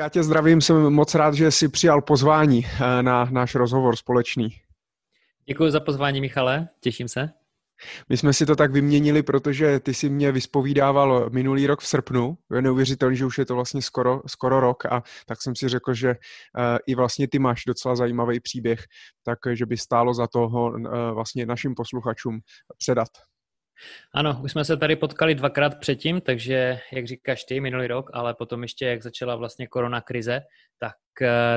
já tě zdravím, jsem moc rád, že jsi přijal pozvání na náš rozhovor společný. Děkuji za pozvání, Michale, těším se. My jsme si to tak vyměnili, protože ty si mě vyspovídával minulý rok v srpnu. Je neuvěřitelný, že už je to vlastně skoro rok, a tak jsem si řekl, že i vlastně ty máš docela zajímavý příběh, takže by stálo za toho vlastně našim posluchačům předat. Ano, už jsme se tady potkali dvakrát předtím, takže jak říkáš ty, minulý rok, ale potom ještě, jak začala vlastně korona krize, tak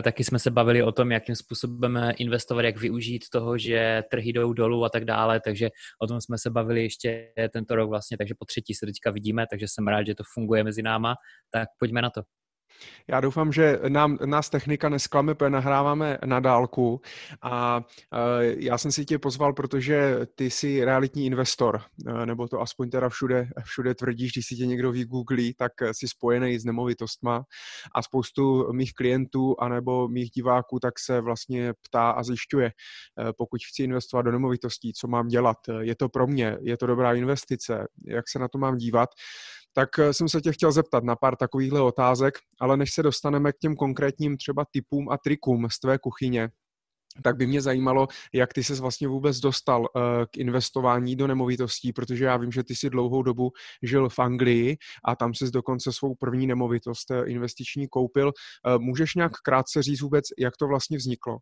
taky jsme se bavili o tom, jakým způsobem investovat, jak využít toho, že trhy jdou dolů a tak dále, takže o tom jsme se bavili ještě tento rok vlastně, takže po třetí se teďka vidíme, takže jsem rád, že to funguje mezi náma, tak pojďme na to. Já doufám, že nás technika nesklame, protože nahráváme na dálku, a já jsem si tě pozval, protože ty jsi realitní investor, nebo to aspoň teda všude tvrdíš, když si tě někdo vygooglí, tak jsi spojený s nemovitostma, a spoustu mých klientů anebo mých diváků tak se vlastně ptá a zjišťuje, pokud chci investovat do nemovitostí, co mám dělat, je to pro mě, je to dobrá investice, jak se na to mám dívat. Tak jsem se tě chtěl zeptat na pár takovýchhle otázek, ale než se dostaneme k těm konkrétním třeba tipům a trikům z tvé kuchyně, tak by mě zajímalo, jak ty ses vlastně vůbec dostal k investování do nemovitostí, protože já vím, že ty jsi dlouhou dobu žil v Anglii a tam ses dokonce svou první nemovitost investiční koupil. Můžeš nějak krátce říct vůbec, jak to vlastně vzniklo?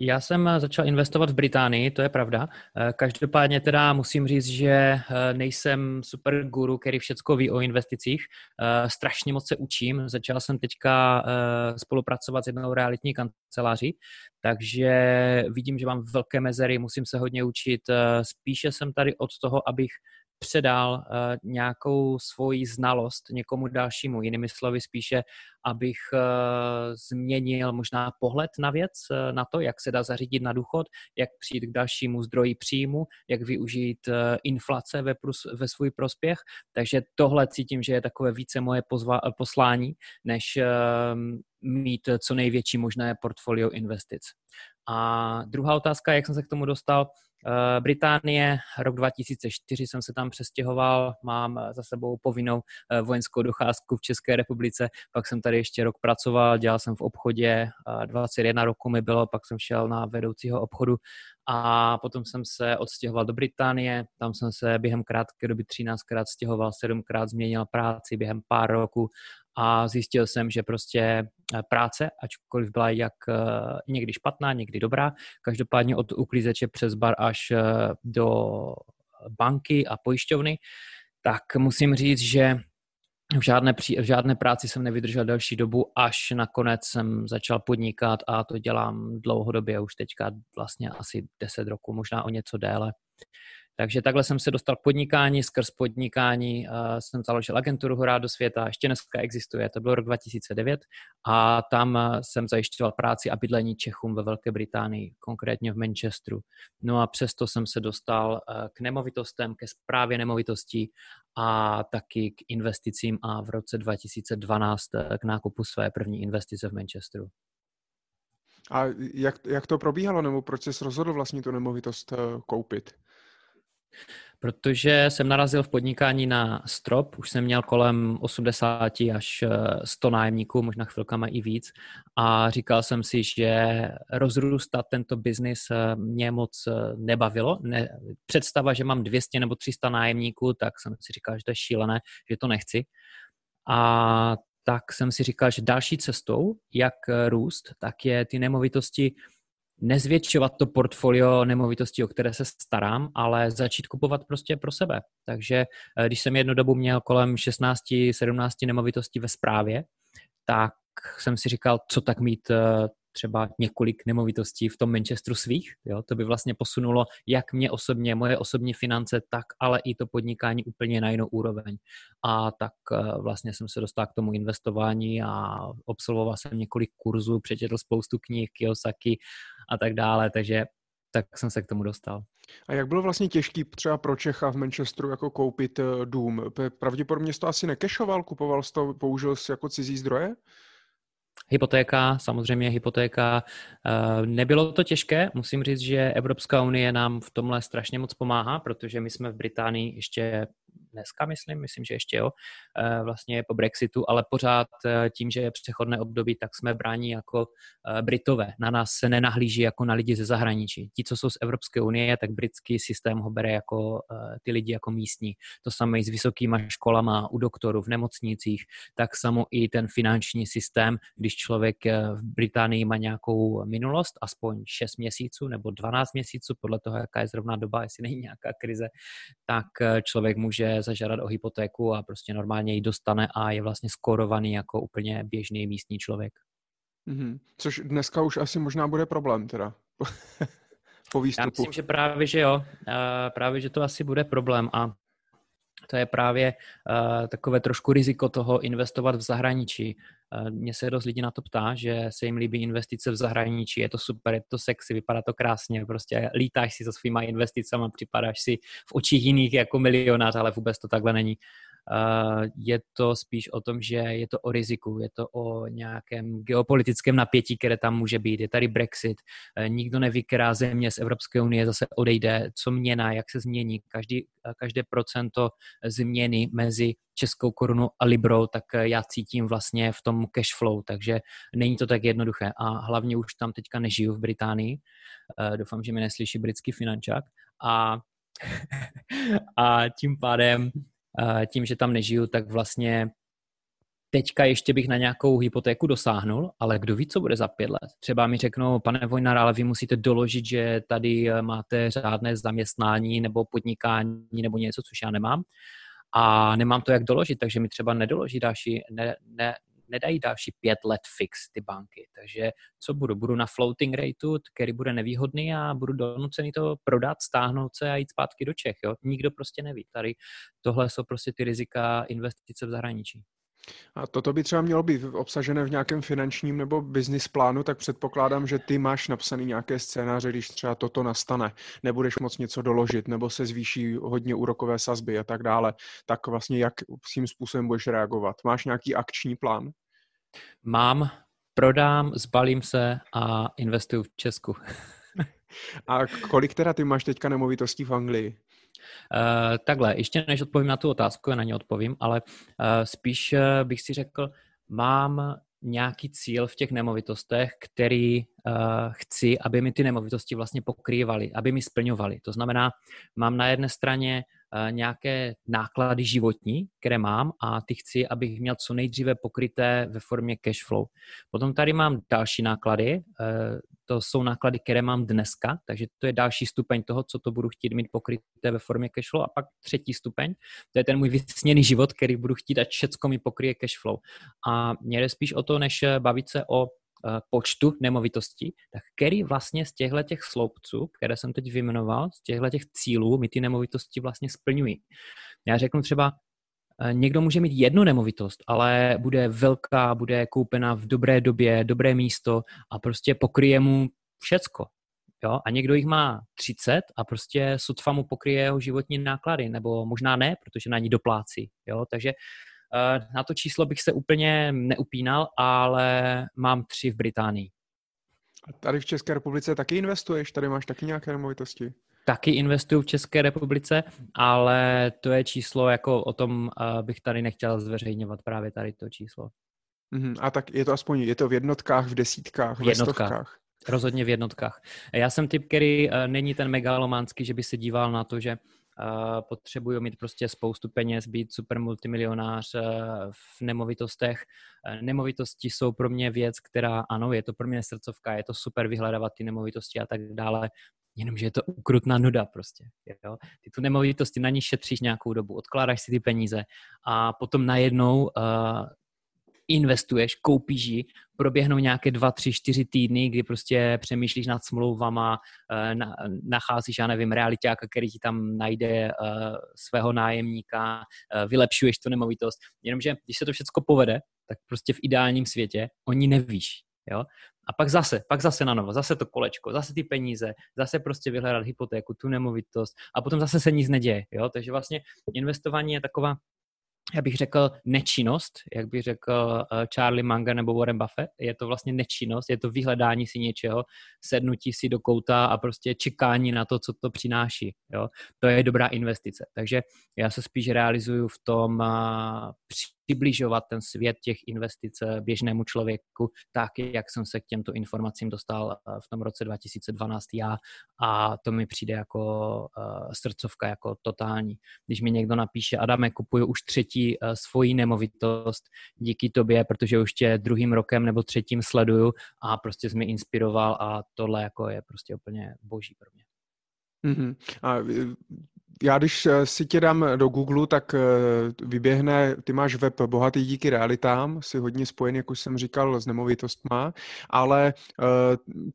Já jsem začal investovat v Británii, to je pravda. Každopádně teda musím říct, že nejsem super guru, který všecko ví o investicích. Strašně moc se učím. Začal jsem teďka spolupracovat s jednou realitní kanceláří, takže vidím, že mám velké mezery, musím se hodně učit. Spíše jsem tady od toho, abych předal nějakou svoji znalost někomu dalšímu. Jinými slovy spíše, abych změnil možná pohled na věc, na to, jak se dá zařídit na důchod, jak přijít k dalšímu zdroji příjmu, jak využít inflace ve svůj prospěch. Takže tohle cítím, že je takové více moje poslání, než mít co největší možné portfolio investic. A druhá otázka, jak jsem se k tomu dostal, Británie, rok 2004 jsem se tam přestěhoval, mám za sebou povinnou vojenskou docházku v České republice, pak jsem tady ještě rok pracoval, dělal jsem v obchodě, 21 roku mi bylo, pak jsem šel na vedoucího obchodu a potom jsem se odstěhoval do Británie, tam jsem se během krátké doby 13krát stěhoval, 7krát změnil práci během pár roků a zjistil jsem, že prostě práce, ačkoliv byla jak někdy špatná, někdy dobrá, každopádně od uklízeče přes bar až do banky a pojišťovny, tak musím říct, že v žádné práci jsem nevydržel delší dobu, až nakonec jsem začal podnikat a to dělám dlouhodobě, už teďka vlastně asi 10 roku, možná o něco déle. Takže takhle jsem se dostal k podnikání, skrz podnikání jsem založil agenturu Hurá do světa, ještě dneska existuje, to byl rok 2009 a tam jsem zajišťoval práci a bydlení Čechům ve Velké Británii, konkrétně v Manchesteru. No a přesto jsem se dostal k nemovitostem, ke správě nemovitostí a taky k investicím a v roce 2012 k nákupu své první investice v Manchesteru. A jak to probíhalo, nebo proč jsi rozhodl vlastně tu nemovitost koupit? Protože jsem narazil v podnikání na strop, už jsem měl kolem 80 až 100 nájemníků, možná chvilkama i víc, a říkal jsem si, že rozrůstat tento biznis mě moc nebavilo. Představa, že mám 200 nebo 300 nájemníků, tak jsem si říkal, že to je šílené, že to nechci. A tak jsem si říkal, že další cestou, jak růst, tak je ty nemovitosti nezvětšovat to portfolio nemovitostí, o které se starám, ale začít kupovat prostě pro sebe. Takže když jsem jednu dobu měl kolem 16-17 nemovitostí ve správě, tak jsem si říkal, co tak mít třeba několik nemovitostí v tom Manchesteru svých. Jo? To by vlastně posunulo jak mě osobně, moje osobní finance, tak ale i to podnikání úplně na jinou úroveň. A tak vlastně jsem se dostal k tomu investování a absolvoval jsem několik kurzů, přečetl spoustu knih, Kiyosaki a tak dále, takže tak jsem se k tomu dostal. A jak bylo vlastně těžký třeba pro Čecha v Manchesteru jako koupit dům? Pravděpodobně jsi to asi nekešoval, kupoval jsi to, použil jsi jako cizí zdroje? Hypotéka, samozřejmě hypotéka. Nebylo to těžké, musím říct, že Evropská unie nám v tomhle strašně moc pomáhá, protože my jsme v Británii ještě dneska, myslím, že ještě jo, vlastně po Brexitu, ale pořád tím, že je přechodné období, tak jsme bráni jako Britové. Na nás se nenahlíží jako na lidi ze zahraničí. Ti, co jsou z Evropské unie, tak britský systém ho bere jako ty lidi jako místní. To samé s vysokýma školama, u doktorů, v nemocnicích, tak samo i ten finanční systém, když člověk v Británii má nějakou minulost, aspoň 6 měsíců nebo 12 měsíců, podle toho, jaká je zrovna doba, jestli není nějaká krize, tak člověk může zažádat o hypotéku a prostě normálně ji dostane a je vlastně skórovaný jako úplně běžný místní člověk. Mm-hmm. Což dneska už asi možná bude problém teda. Po výstupu. Já myslím, že právě, že jo. Právě, že to asi bude problém a to je právě takové trošku riziko toho investovat v zahraničí. Mně se dost lidí na to ptá, že se jim líbí investice v zahraničí, je to super, je to sexy, vypadá to krásně, prostě lítáš si za svýma investicama, připadáš si v očích jiných jako milionář, ale vůbec to takhle není. Je to spíš o tom, že je to o riziku, je to o nějakém geopolitickém napětí, které tam může být. Je tady Brexit, nikdo neví, která země z Evropské unie zase odejde, co měna, jak se změní. Každé procento změny mezi českou korunu a Librou, tak já cítím vlastně v tom cash flow, takže není to tak jednoduché a hlavně už tam teďka nežiju v Británii. Doufám, že mi neslyší britský finančák a tím pádem tím, že tam nežiju, tak vlastně teďka ještě bych na nějakou hypotéku dosáhnul, ale kdo ví, co bude za 5 let. Třeba mi řeknou, pane Vojnár, ale vy musíte doložit, že tady máte řádné zaměstnání nebo podnikání nebo něco, což já nemám. A nemám to jak doložit, takže mi třeba nedají další 5 let fix ty banky. Takže co budu? Budu na floating rateu, který bude nevýhodný a budu donucený to prodat, stáhnout se a jít zpátky do Čech. Jo? Nikdo prostě neví. Tady tohle jsou prostě ty rizika investice v zahraničí. A toto by třeba mělo být obsažené v nějakém finančním nebo business plánu, tak předpokládám, že ty máš napsaný nějaké scénáře, když třeba toto nastane, nebudeš moc něco doložit, nebo se zvýší hodně úrokové sazby a tak dále, tak vlastně jak s tím způsobem budeš reagovat? Máš nějaký akční plán? Mám, prodám, zbalím se a investuju v Česku. A kolik teda ty máš teďka nemovitostí v Anglii? Takhle, ještě než odpovím na tu otázku, já na ně odpovím, ale spíš bych si řekl, mám nějaký cíl v těch nemovitostech, který chci, aby mi ty nemovitosti vlastně pokrývaly, aby mi splňovaly. To znamená, mám na jedné straně nějaké náklady životní, které mám a ty chci, abych měl co nejdříve pokryté ve formě cash flow. Potom tady mám další náklady, to jsou náklady, které mám dneska, takže to je další stupeň toho, co to budu chtít mít pokryté ve formě cash flow a pak třetí stupeň, to je ten můj vysněný život, který budu chtít, ať všecko mi pokryje cash flow. A mě jde spíš o to, než bavit se o počtu nemovitostí, tak který vlastně z těchto sloupců, které jsem teď vyjmenoval, z těchto cílů mi ty nemovitosti vlastně splňují. Já řeknu třeba, někdo může mít jednu nemovitost, ale bude velká, bude koupena v dobré době, dobré místo a prostě pokryje mu všecko. Jo? A někdo jich má 30 a prostě sotva mu pokryje jeho životní náklady, nebo možná ne, protože na ní doplácí. Jo? Takže na to číslo bych se úplně neupínal, ale mám 3 v Británii. A tady v České republice taky investuješ? Tady máš taky nějaké nemovitosti? Taky investuju v České republice, ale to je číslo, jako o tom bych tady nechtěl zveřejňovat právě tady to číslo. A tak je to aspoň, je to v jednotkách, v desítkách, v stovkách? Rozhodně v jednotkách. Já jsem typ, který není ten megalománský, že by se díval na to, že potřebuju mít prostě spoustu peněz, být super multimilionář v nemovitostech. Nemovitosti jsou pro mě věc, která ano, je to pro mě srdcovka, je to super vyhledávat ty nemovitosti a tak dále, jenomže je to ukrutná nuda prostě. Jo? Ty tu nemovitosti na ní šetříš nějakou dobu, odkládáš si ty peníze a potom najednou investuješ, koupíš ji, proběhnou nějaké 2, 3, 4 týdny, kdy prostě přemýšlíš nad smlouvama, nacházíš, já nevím, realitáka, který ti tam najde svého nájemníka, vylepšuješ tu nemovitost. Jenomže když se to všechno povede, tak prostě v ideálním světě o ní nevíš. Jo? A pak zase na novo, zase to kolečko, zase ty peníze, zase prostě vyhledat hypotéku, tu nemovitost a potom zase se nic neděje. Jo? Takže vlastně investování je taková já bych řekl, nečinnost, jak by řekl Charlie Munger nebo Warren Buffett. Je to vlastně nečinnost, je to vyhledání si něčeho, sednutí si do kouta a prostě čekání na to, co to přináší. Jo? To je dobrá investice. Takže já se spíš realizuju v tom přibližovat ten svět těch investic běžnému člověku tak, jak jsem se k těmto informacím dostal v tom roce 2012 já, a to mi přijde jako srdcovka, jako totální. Když mi někdo napíše, Adame, kupuju už třetí svoji nemovitost díky tobě, protože už tě druhým rokem nebo třetím sleduju a prostě jsi mi inspiroval a tohle jako je prostě úplně boží pro mě. Mm-hmm. A já když si tě dám do Google, tak vyběhne, ty máš web Bohatý díky realitám, jsi hodně spojen, jak už jsem říkal, s nemovitostma, ale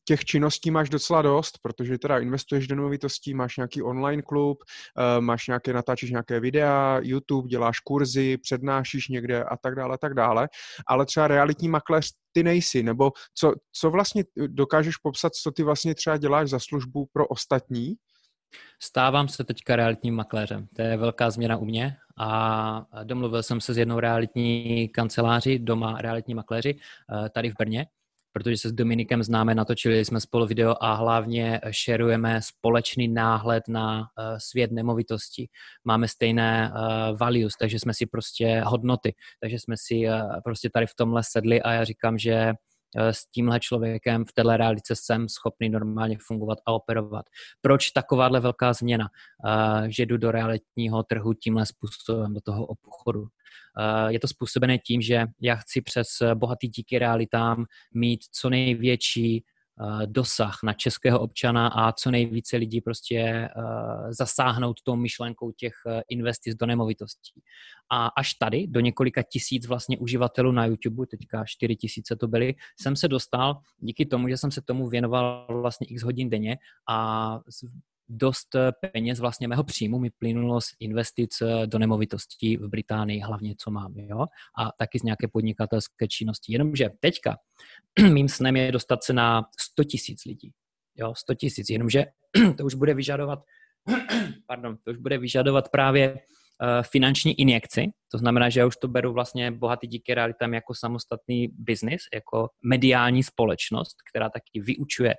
těch činností máš docela dost, protože teda investuješ do nemovitostí, máš nějaký online klub, máš nějaké, natáčíš nějaké videa, YouTube, děláš kurzy, přednášíš někde a tak dále, ale třeba realitní makléř ty nejsi, nebo co vlastně dokážeš popsat, co ty vlastně třeba děláš za službu pro ostatní? Stávám se teďka realitním makléřem. To je velká změna u mě a domluvil jsem se s jednou realitní kanceláří, doma realitní makléři tady v Brně, protože se s Dominikem známe, natočili jsme spolu video a hlavně šerujeme společný náhled na svět nemovitostí. Máme stejné values, takže jsme si prostě hodnoty, takže jsme si prostě tady v tomhle sedli a já říkám, že s tímhle člověkem v téhle realice jsem schopný normálně fungovat a operovat. Proč takováhle velká změna? Že jdu do realitního trhu tímhle způsobem, do toho obchodu. Je to způsobené tím, že já chci přes Bohatý díky realitám mít co největší dosah na českého občana a co nejvíce lidí prostě zasáhnout tou myšlenkou těch investic do nemovitostí. A až tady, do několika tisíc vlastně uživatelů na YouTube, teďka 4 000 to byly, jsem se dostal díky tomu, že jsem se tomu věnoval vlastně x hodin denně a dost peněz vlastně mého příjmu mi plynulo z investic do nemovitostí v Británii, hlavně co mám, jo? A taky z nějaké podnikatelské činnosti. Jenomže teďka mým snem je dostat se na 100 000 lidí, jo? 100 000, jenomže to už bude vyžadovat, právě finanční injekci, to znamená, že já už to beru vlastně Bohatý díky realitám jako samostatný biznis, jako mediální společnost, která taky vyučuje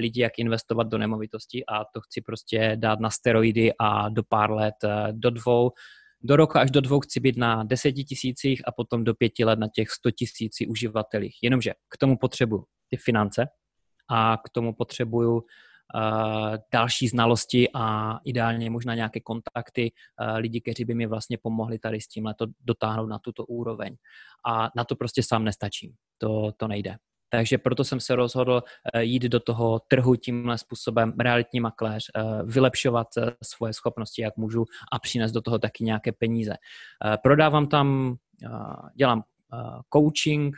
lidi, jak investovat do nemovitosti a to chci prostě dát na steroidy a do pár let, do roka až do 2 chci být na 10 000 a potom do 5 let na těch 100 000 uživatelích. Jenomže k tomu potřebuju ty finance a k tomu potřebuju další znalosti a ideálně možná nějaké kontakty lidí, kteří by mi vlastně pomohli tady s tímhle to dotáhnout na tuto úroveň. A na to prostě sám nestačím. To nejde. Takže proto jsem se rozhodl jít do toho trhu tímhle způsobem, realitní makléř, vylepšovat svoje schopnosti, jak můžu a přinést do toho taky nějaké peníze. Prodávám tam, dělám coaching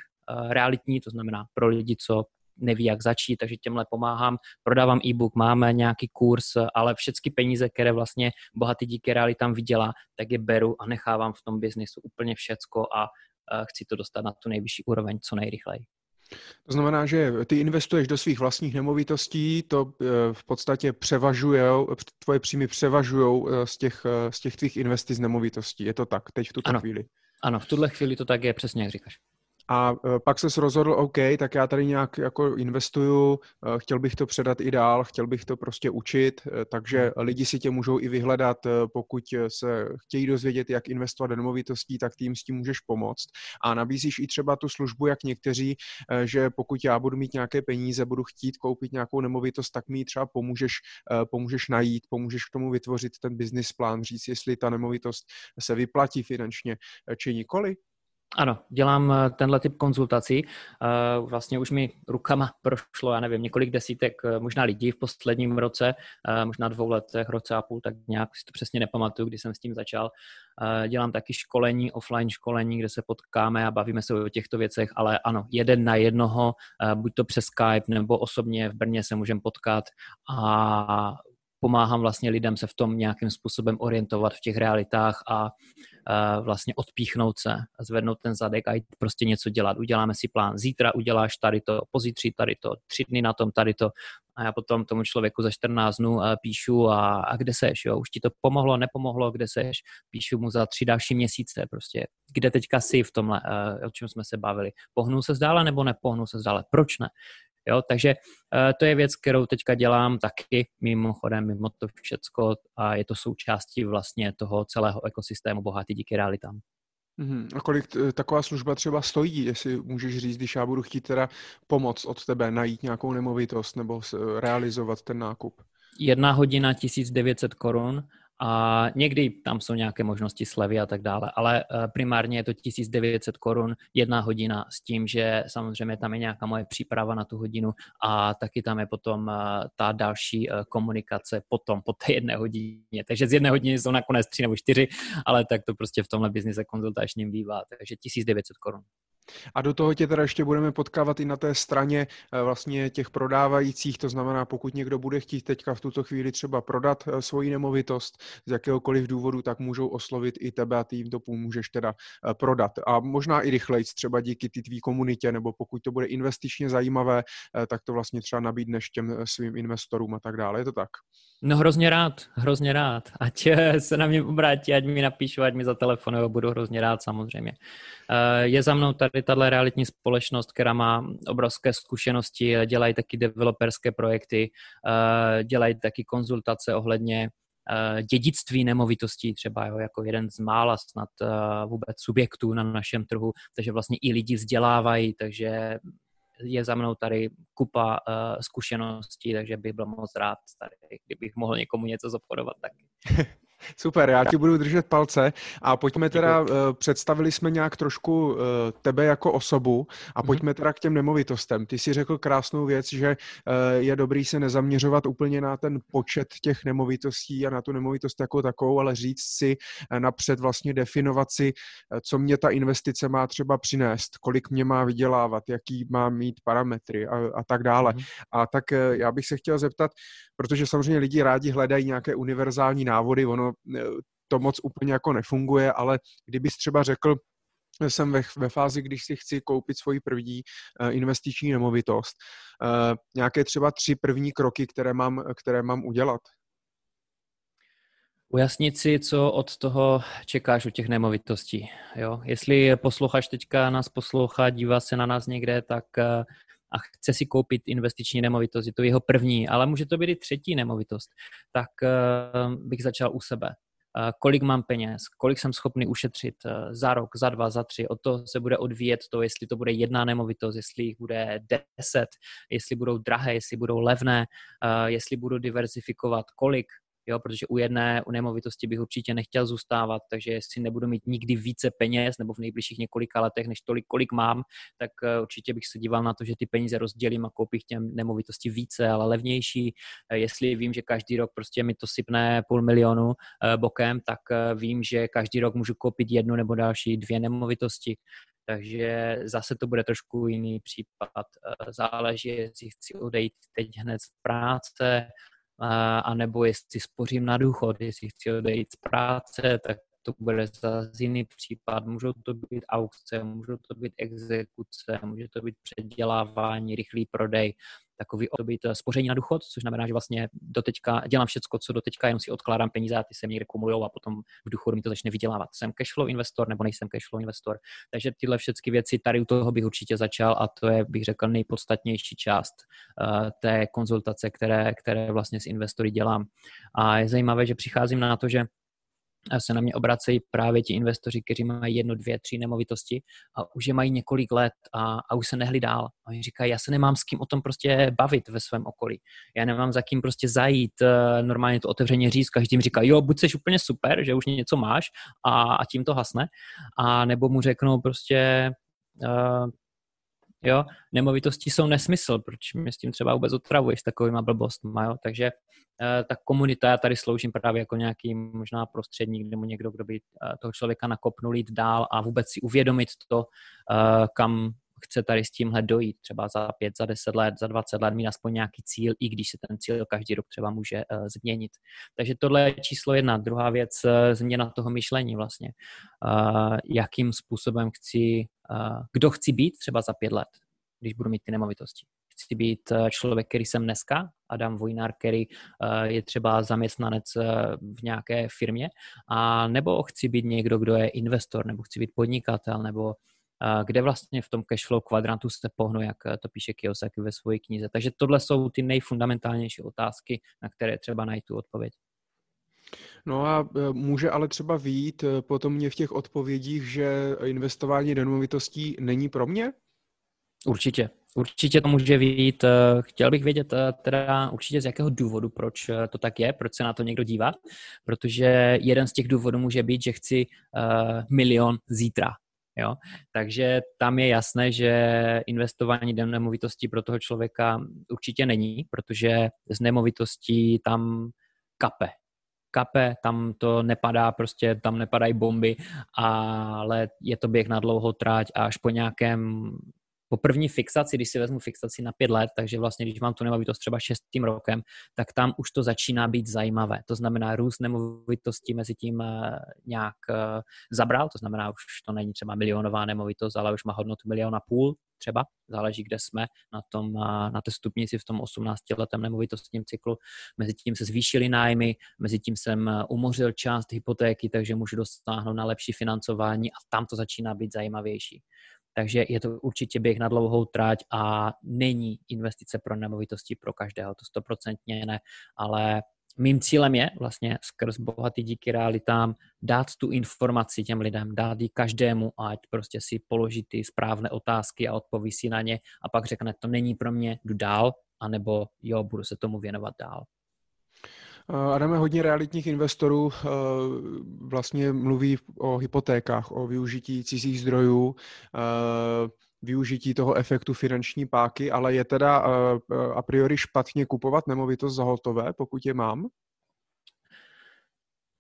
realitní, to znamená pro lidi, co neví, jak začít, takže těmhle pomáhám. Prodávám e-book, máme nějaký kurz, ale všechny peníze, které vlastně Bohatý díky realitám vydělá, tak je beru a nechávám v tom biznisu úplně všecko a chci to dostat na tu nejvyšší úroveň co nejrychleji. To znamená, že ty investuješ do svých vlastních nemovitostí, to v podstatě tvoje příjmy převažujou z těch tvých investic nemovitostí. Je to tak teď v tuto chvíli? Ano, v tuhle chvíli to tak je, přesně jak říkáš. A pak se rozhodl, OK, tak já tady nějak jako investuju, chtěl bych to předat i dál, chtěl bych to prostě učit, takže lidi si tě můžou i vyhledat, pokud se chtějí dozvědět, jak investovat do nemovitostí, tak tím s tím můžeš pomoct. A nabízíš i třeba tu službu, jak někteří, že pokud já budu mít nějaké peníze, budu chtít koupit nějakou nemovitost, tak mi třeba pomůžeš najít, pomůžeš k tomu vytvořit ten business plán, říct, jestli ta nemovitost se vyplatí finančně či nikoli. Ano, dělám tenhle typ konzultací. Vlastně už mi rukama prošlo, já nevím, několik desítek možná lidí v posledním roce, možná 2 letech, roce a půl, tak nějak si to přesně nepamatuju, kdy jsem s tím začal. Dělám taky školení, offline školení, kde se potkáme a bavíme se o těchto věcech, ale ano, 1 na 1, buď to přes Skype nebo osobně v Brně se můžeme potkat a pomáhám vlastně lidem se v tom nějakým způsobem orientovat v těch realitách a vlastně odpíchnout se, zvednout ten zadek a jít prostě něco dělat. Uděláme si plán. Zítra uděláš tady to, pozítří tady to, 3 dny na tom tady to. A já potom tomu člověku za 14 dnů píšu a kde seš, jo? Už ti to pomohlo, nepomohlo, kde seš? Píšu mu za 3 další měsíce prostě. Kde teďka jsi v tomhle, o čem jsme se bavili? Pohnul se zdále nebo nepohnul se zdále? Proč ne? Jo, takže to je věc, kterou teďka dělám taky mimochodem, mimo to všecko a je to součástí vlastně toho celého ekosystému Bohatý díky realitám. A kolik taková služba třeba stojí, jestli můžeš říct, když já budu chtít teda pomoct od tebe najít nějakou nemovitost nebo realizovat ten nákup? 1 hodina 1900 korun a někdy tam jsou nějaké možnosti slevy a tak dále, ale primárně je to 1900 korun 1 hodina s tím, že samozřejmě tam je nějaká moje příprava na tu hodinu a taky tam je potom ta další komunikace potom po té 1 hodině. Takže z 1 hodiny jsou nakonec 3 nebo 4, ale tak to prostě v tomhle biznise konzultačním bývá, takže 1900 korun. A do toho tě teda ještě budeme potkávat i na té straně vlastně těch prodávajících, to znamená, pokud někdo bude chtít teďka v tuto chvíli třeba prodat svoji nemovitost z jakéhokoliv důvodu, tak můžou oslovit i tebe a ty jim to pomůžeš teda prodat. A možná i rychlejc třeba díky ty tvý komunitě, nebo pokud to bude investičně zajímavé, tak to vlastně třeba nabídneš těm svým investorům a tak dále. Je to tak? No hrozně rád. Ať se na mě obrátí, ať mi napíšu, ať mi zatelefonují, budu hrozně rád samozřejmě. Je za mnou tady tato realitní společnost, která má obrovské zkušenosti, dělají taky developerské projekty, dělají taky konzultace ohledně dědictví nemovitostí, třeba jo, jako jeden z mála snad vůbec subjektů na našem trhu, takže vlastně i lidi vzdělávají, takže je za mnou tady kupa zkušeností, takže bych byl moc rád tady, kdybych mohl někomu něco zapodovat taky. Super, já ti budu držet palce a pojďme teda, představili jsme nějak trošku tebe jako osobu a pojďme teda k těm nemovitostem. Ty jsi řekl krásnou věc, že je dobrý se nezaměřovat úplně na ten počet těch nemovitostí a na tu nemovitost jako takovou, ale říct si napřed vlastně definovat si, co mě ta investice má třeba přinést, kolik mě má vydělávat, jaký má mít parametry a tak dále. A tak já bych se chtěl zeptat, protože samozřejmě lidi rádi hledají nějaké univerzální návody, ono to moc úplně jako nefunguje, ale kdybys třeba řekl, jsem ve fázi, když si chci koupit svoji první investiční nemovitost, nějaké třeba 3 první kroky, které mám udělat? Ujasnit si, co od toho čekáš u těch nemovitostí. Jo? Jestli posloucháš teďka, nás poslouchá, dívá se na nás někde, tak a chce si koupit investiční nemovitost, je to jeho první, ale může to být i 3. nemovitost, tak bych začal u sebe. Kolik mám peněz, kolik jsem schopný ušetřit za rok, za 2, za 3, od toho se bude odvíjet to, jestli to bude 1 nemovitost, jestli jich bude 10, jestli budou drahé, jestli budou levné, jestli budu diverzifikovat, kolik. Jo, protože u nemovitosti bych určitě nechtěl zůstávat, takže jestli nebudu mít nikdy více peněz nebo v nejbližších několika letech než tolik, kolik mám, tak určitě bych se díval na to, že ty peníze rozdělím a koupím těm nemovitosti více, ale levnější. Jestli vím, že každý rok prostě mi to sypne 500 000 bokem, tak vím, že každý rok můžu koupit 1 nebo další 2 nemovitosti. Takže zase to bude trošku jiný případ. Záleží, jestli chci odejít teď hned z práce, a nebo jestli spořím na důchod, jestli chci odejít z práce, tak to bude zase jiný případ. Můžou to být aukce, můžou to být exekuce, může to být předělávání, rychlý prodej, takový období spoření na důchod, což znamená, že vlastně doteďka dělám všecko, co doteďka, jenom si odkládám peníze a ty se mi někde kumulujou a potom v důchodu mi to začne vydělávat. Jsem cashflow investor nebo nejsem cashflow investor. Takže tyhle všechny věci, tady u toho bych určitě začal a to je, bych řekl, nejpodstatnější část té konzultace, které vlastně s investory dělám. A je zajímavé, že přicházím na to, že se na mě obracejí právě ti investoři, kteří mají 1, 2, 3 nemovitosti a už je mají několik let a už se nehli dál. A oni říkají, já se nemám s kým o tom prostě bavit ve svém okolí. Já nemám za kým prostě zajít, normálně to otevřeně říct, každým říká, jo, buď seš úplně super, že už něco máš a tím to hasne. A nebo mu řeknou prostě, jo, nemovitosti jsou nesmysl, proč mě s tím třeba vůbec otravuješ takovýma blbostma, jo? Takže ta komunita, já tady sloužím právě jako nějaký možná prostředník, nebo někdo, kdo by toho člověka nakopnul jít dál a vůbec si uvědomit to, kam chce tady s tímhle dojít, třeba za 5, za 10 let, za 20 let mít aspoň nějaký cíl, i když se ten cíl každý rok třeba může změnit. Takže tohle je číslo jedna. Druhá věc, změna toho myšlení vlastně. Jakým způsobem chci, kdo chci být třeba za 5 let, když budu mít ty nemovitosti. Chci být člověk, který jsem dneska, Adam Vojnár, který je třeba zaměstnanec v nějaké firmě, a nebo chci být někdo, kdo je investor, nebo chci být podnikatel, nebo kde vlastně v tom cashflow kvadrantu se pohnu, jak to píše Kiyosaki ve své knize. Takže tohle jsou ty nejfundamentálnější otázky, na které třeba najít tu odpověď. No a může ale třeba vyjít potom mě v těch odpovědích, že investování do nemovitostí není pro mě? Určitě. Určitě to může vyjít. Chtěl bych vědět teda určitě z jakého důvodu, proč to tak je, proč se na to někdo dívá, protože jeden z těch důvodů může být, že chci milion zítra. Jo? Takže tam je jasné, že investování do nemovitostí pro toho člověka určitě není, protože z nemovitostí tam kape, tam to nepadá, prostě tam nepadají bomby, ale je to běh na dlouhou tráť a až po první fixaci, když si vezmu fixaci na 5 let, takže vlastně, když mám tu nemovitost třeba 6. rokem, tak tam už to začíná být zajímavé. To znamená, růst nemovitosti mezi tím nějak zabral, to znamená, už to není třeba milionová nemovitost, ale už má hodnotu 1,5 milionu třeba, záleží, kde jsme na té stupnici v tom 18letém nemovitostním cyklu. Mezi tím se zvýšily nájmy, mezi tím jsem umořil část hypotéky, takže můžu dosáhnout na lepší financování a tam to začíná být zajímavější. Takže je to určitě běh na dlouhou tráť a není investice pro nemovitosti pro každého, to 100% ne, ale mým cílem je vlastně skrz Bohatý díky realitám dát tu informaci těm lidem, dát ji každému, ať prostě si položí ty správné otázky a odpoví si na ně a pak řekne, to není pro mě, jdu dál, anebo jo, budu se tomu věnovat dál. Adame, hodně realitních investorů vlastně mluví o hypotékách, o využití cizích zdrojů, využití toho efektu finanční páky, ale je teda a priori špatně kupovat nemovitost za hotové, pokud je mám?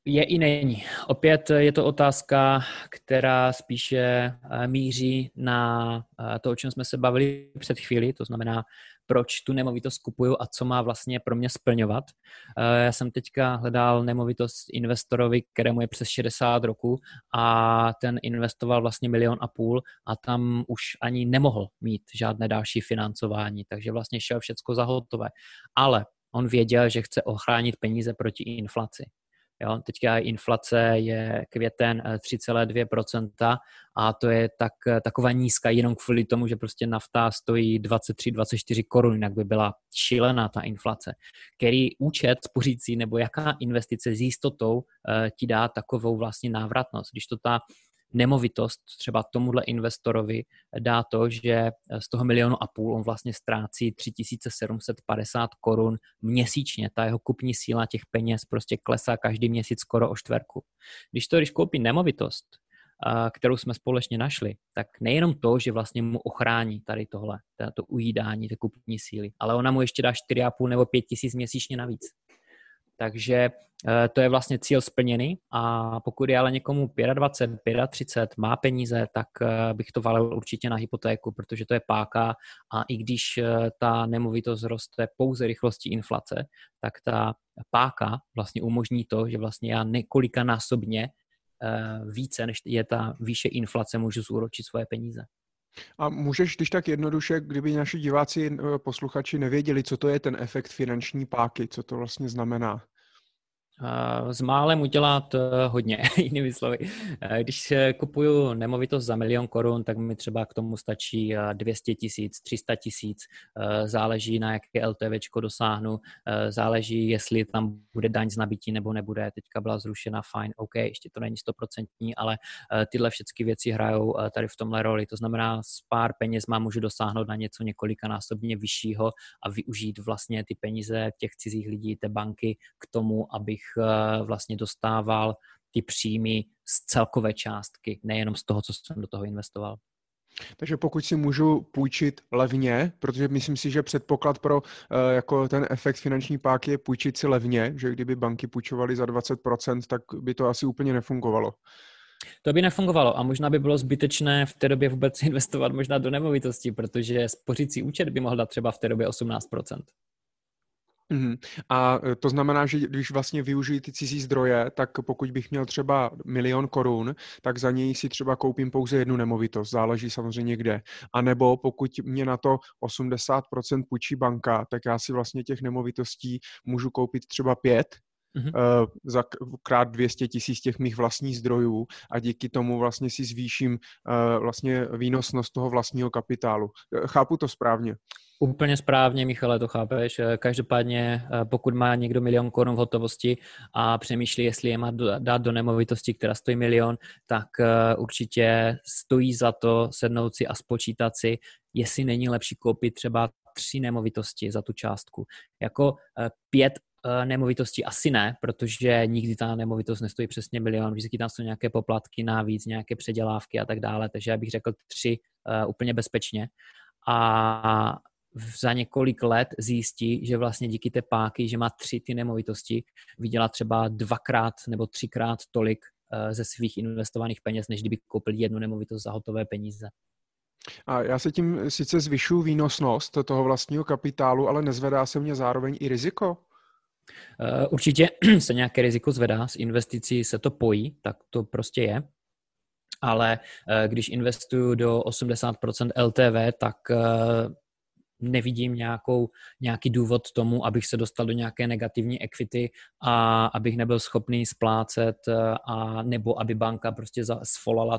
Je i není. Opět je to otázka, která spíše míří na to, o čem jsme se bavili před chvílí, to znamená, proč tu nemovitost kupuju a co má vlastně pro mě splňovat. Já jsem teďka hledal nemovitost investorovi, kterému je přes 60 roku a ten investoval vlastně 1,5 milionu a tam už ani nemohl mít žádné další financování, takže vlastně šel všecko za hotové. Ale on věděl, že chce ochránit peníze proti inflaci. Jo, teďka inflace je květen 3,2% a to je taková nízká jenom kvůli tomu, že prostě nafta stojí 23-24 korun, jinak by byla šílená ta inflace. Který účet spořící nebo jaká investice s jistotou ti dá takovou vlastně návratnost, když to ta nemovitost třeba tomuhle investorovi dá to, že z toho 1,5 milionu on vlastně ztrácí 3750 korun měsíčně. Ta jeho kupní síla těch peněz prostě klesá každý měsíc skoro o čtverku. Když koupí nemovitost, kterou jsme společně našli, tak nejenom to, že vlastně mu ochrání tady tohle, to ujídání, ty kupní síly, ale ona mu ještě dá 4,5 nebo 5 tisíc měsíčně navíc. Takže to je vlastně cíl splněný a pokud je ale někomu 25, 35 má peníze, tak bych to valil určitě na hypotéku, protože to je páka a i když ta nemovitost roste pouze rychlostí inflace, tak ta páka vlastně umožní to, že vlastně já několikanásobně více, než je ta výše inflace, můžu zúročit svoje peníze. A můžeš, když tak jednoduše, kdyby naši diváci, posluchači nevěděli, co to je ten efekt finanční páky, co to vlastně znamená? S málem udělat hodně, jinými slovy. Když kupuju nemovitost za 1 milion korun, tak mi třeba k tomu stačí 200 tisíc, 300 tisíc, záleží na jaké LTVčko dosáhnu, záleží, jestli tam bude daň z nabití nebo nebude, teďka byla zrušena, fajn, OK, ještě to není 100%, ale tyhle všechny věci hrajou tady v tomhle roli, to znamená s pár peněz mám můžu dosáhnout na něco několikanásobně vyššího a využít vlastně ty peníze těch cizích lidí, té banky k tomu, abych vlastně dostával ty příjmy z celkové částky, nejenom z toho, co jsem do toho investoval. Takže pokud si můžu půjčit levně, protože myslím si, že předpoklad pro jako ten efekt finanční páky je půjčit si levně, že kdyby banky půjčovaly za 20%, tak by to asi úplně nefungovalo. To by nefungovalo a možná by bylo zbytečné v té době vůbec investovat možná do nemovitostí, protože spořící účet by mohl dát třeba v té době 18%. A to znamená, že když vlastně využiji ty cizí zdroje, tak pokud bych měl třeba 1 000 000 korun, tak za něj si třeba koupím pouze 1 nemovitost, záleží samozřejmě kde. A nebo pokud mě na to 80% půjčí banka, tak já si vlastně těch nemovitostí můžu koupit třeba 5, za krát 200 000 těch mých vlastních zdrojů a díky tomu vlastně si zvýším vlastně výnosnost toho vlastního kapitálu. Chápu to správně? Úplně správně, Michale, to chápeš. Každopádně, pokud má někdo 1 000 000 korun v hotovosti a přemýšlí, jestli je má dát do nemovitosti, která stojí 1 000 000, tak určitě stojí za to sednout si a spočítat si, jestli není lepší koupit třeba 3 nemovitosti za tu částku. Jako 5 nemovitosti asi ne, protože nikdy ta nemovitost nestojí přesně 1 000 000, vždycky tam jsou nějaké poplatky navíc, nějaké předělávky a tak dále, takže já bych řekl 3 úplně bezpečně. A za několik let zjistí, že vlastně díky té páky, že má 3 ty nemovitosti, vydělá třeba 2x nebo 3x tolik ze svých investovaných peněz, než kdyby koupil 1 nemovitost za hotové peníze. A já se tím sice zvyšuju výnosnost toho vlastního kapitálu, ale nezvedá se mě zároveň i riziko? Určitě se nějaké riziko zvedá, s investicí se to pojí, tak to prostě je. Ale když investuju do 80% LTV, tak nevidím nějaký důvod tomu, abych se dostal do nějaké negativní equity a abych nebyl schopný splácet a nebo aby banka prostě svolala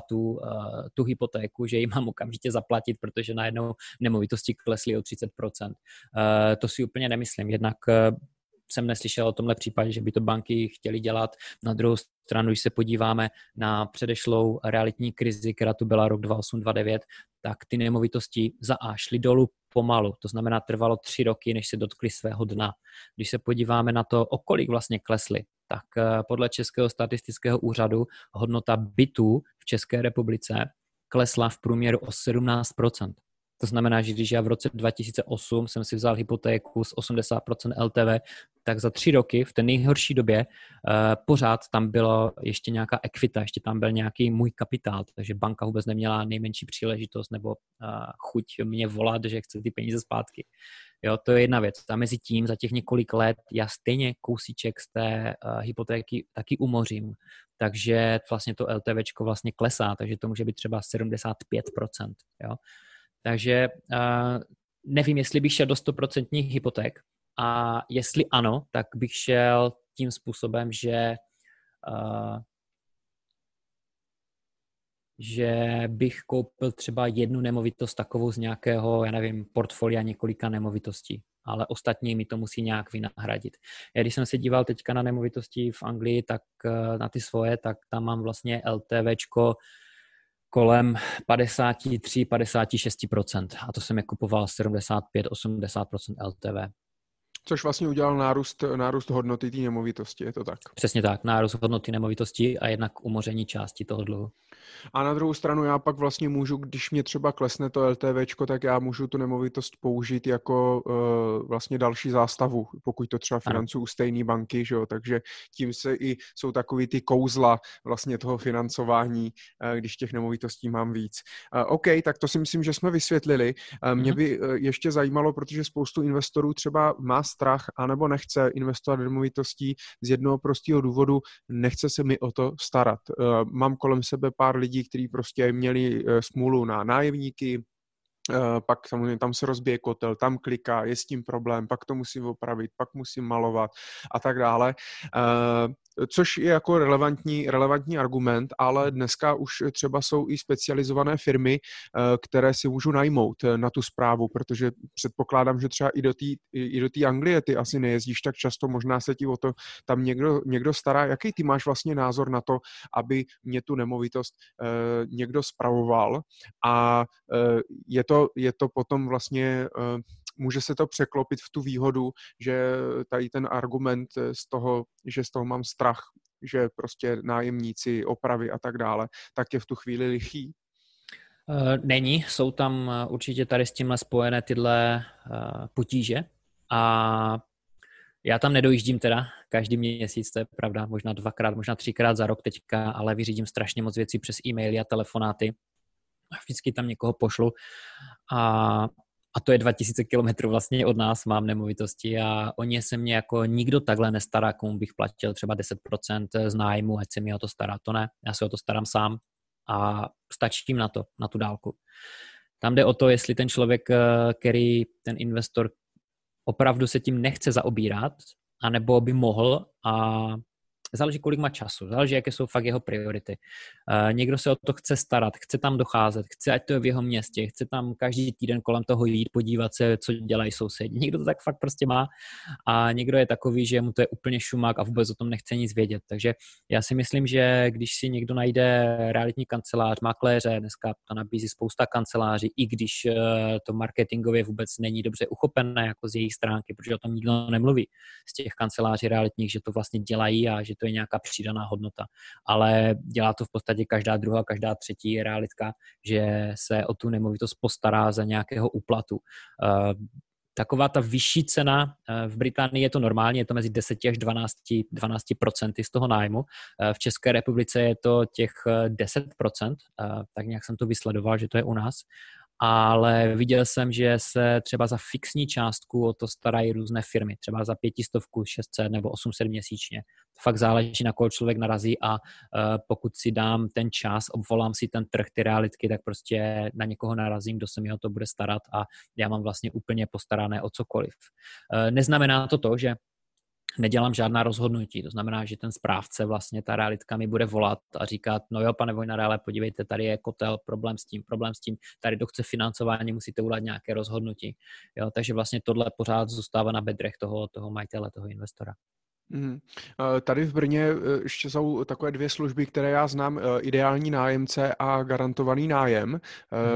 tu hypotéku, že ji mám okamžitě zaplatit, protože najednou nemovitosti klesly o 30%. To si úplně nemyslím. Jednak jsem neslyšel o tomhle případě, že by to banky chtěly dělat. Na druhou stranu, když se podíváme na předešlou realitní krizi, která tu byla rok 2008-2009, tak ty nemovitosti za A šly dolů pomalu. To znamená, trvalo 3 roky, než se dotkly svého dna. Když se podíváme na to, o kolik vlastně klesly, tak podle Českého statistického úřadu hodnota bytů v České republice klesla v průměru o 17%. To znamená, že když já v roce 2008 jsem si vzal hypotéku s 80% LTV, tak za 3 roky v té nejhorší době pořád tam byla ještě nějaká equita, ještě tam byl nějaký můj kapitál, takže banka vůbec neměla nejmenší příležitost nebo chuť mě volat, že chce ty peníze zpátky. Jo, to je jedna věc. A mezi tím za těch několik let já stejně kousíček z té hypotéky taky umořím, takže vlastně to LTVčko vlastně klesá, takže to může být třeba 75%. Jo? Takže nevím, jestli bych šel do 100% hypoték a jestli ano, tak bych šel tím způsobem, že bych koupil třeba 1 nemovitost takovou z nějakého, já nevím, portfolia několika nemovitostí, ale ostatní mi to musí nějak vynahradit. Já když jsem se díval teďka na nemovitosti v Anglii, tak na ty svoje, tak tam mám vlastně LTVčko kolem 53-56% a to jsem je kupoval 75-80% LTV. Což vlastně udělal nárůst hodnoty té nemovitosti, je to tak? Přesně tak, nárůst hodnoty nemovitosti a jednak umoření části toho dluhu. A na druhou stranu já pak vlastně můžu, když mě třeba klesne to LTVčko, tak já můžu tu nemovitost použít jako vlastně další zástavu, pokud to třeba financuju stejné banky, že jo? Takže tím se i jsou takový ty kouzla vlastně toho financování, když těch nemovitostí mám víc. OK, tak to si myslím, že jsme vysvětlili. Mě by ještě zajímalo, protože spoustu investorů třeba má strach, anebo nechce investovat do nemovitostí z jednoho prostého důvodu, nechce se mi o to starat. Mám kolem sebe pár lidí, kteří prostě měli smůlu na nájemníky, pak samozřejmě tam se rozbije kotel, tam kliká, je s tím problém, pak to musím opravit, pak musím malovat a tak dále. Což je jako relevantní argument, ale dneska už třeba jsou i specializované firmy, které si můžu najmout na tu správu, protože předpokládám, že třeba i do té Anglie ty asi nejezdíš tak často, možná se ti o to tam někdo stará. Jaký ty máš vlastně názor na to, aby mě tu nemovitost někdo spravoval a je to potom vlastně... Může se to překlopit v tu výhodu, že tady ten argument z toho, že z toho mám strach, že prostě nájemníci, opravy a tak dále, tak je v tu chvíli lichý? Není, jsou tam určitě tady s tímhle spojené tyhle potíže a Já tam nedojíždím teda každý měsíc, to je pravda, možná dvakrát, možná třikrát za rok teďka, ale vyřídím strašně moc věcí přes e-maily a telefonáty. Vždycky tam někoho pošlu a to je 2000 kilometrů vlastně od nás, mám nemovitosti a o ně se mě jako nikdo takhle nestará, komu bych platil třeba 10% z nájmu, ať se mi o to stará, to ne, já se o to starám sám a stačím na to, na tu dálku. Tam jde o to, jestli ten člověk, který ten investor opravdu se tím nechce zaobírat, anebo by mohl a záleží, kolik má času, záleží, jaké jsou fakt jeho priority. Někdo se o to chce starat, chce tam docházet, chce, ať to je v jeho městě, chce tam každý týden kolem toho jít, podívat se, co dělají sousedi. Někdo to tak fakt prostě má a někdo je takový, že mu to je úplně šumák a vůbec o tom nechce nic vědět. Takže já si myslím, že když si někdo najde realitní kancelář, makléře, dneska to nabízí spousta kanceláří, i když to marketingově vůbec není dobře uchopené jako z jejich stránky, protože o tom nikdo nemluví z těch kanceláří realitních, že to vlastně dělají a že to je nějaká přidaná hodnota, ale dělá to v podstatě každá druhá, každá třetí realitka, že se o tu nemovitost postará za nějakého úplatu. Taková ta vyšší cena, v Británii je to normálně, je to mezi 10 až 12% z toho nájmu, v České republice je to těch 10%, tak nějak jsem to vysledoval, že to je u nás, ale viděl jsem, že se třeba za fixní částku o to starají různé firmy, třeba za 500, 600 nebo 800 měsíčně. To fakt záleží, na koho člověk narazí a pokud si dám ten čas, obvolám si ten trh, ty realitky, tak prostě na někoho narazím, kdo se mi o to bude starat a já mám vlastně úplně postarané o cokoliv. Neznamená to, že nedělám žádná rozhodnutí, to znamená, že ten správce vlastně, ta realitka mi bude volat a říkat, no jo, pane Vojnare, ale podívejte, tady je kotel, problém s tím, tady kdo chce financování, musíte udělat nějaké rozhodnutí. Jo, takže vlastně tohle pořád zůstává na bedrech toho majitele, toho investora. Tady v Brně ještě jsou takové dvě služby, které já znám, ideální nájemce a garantovaný nájem,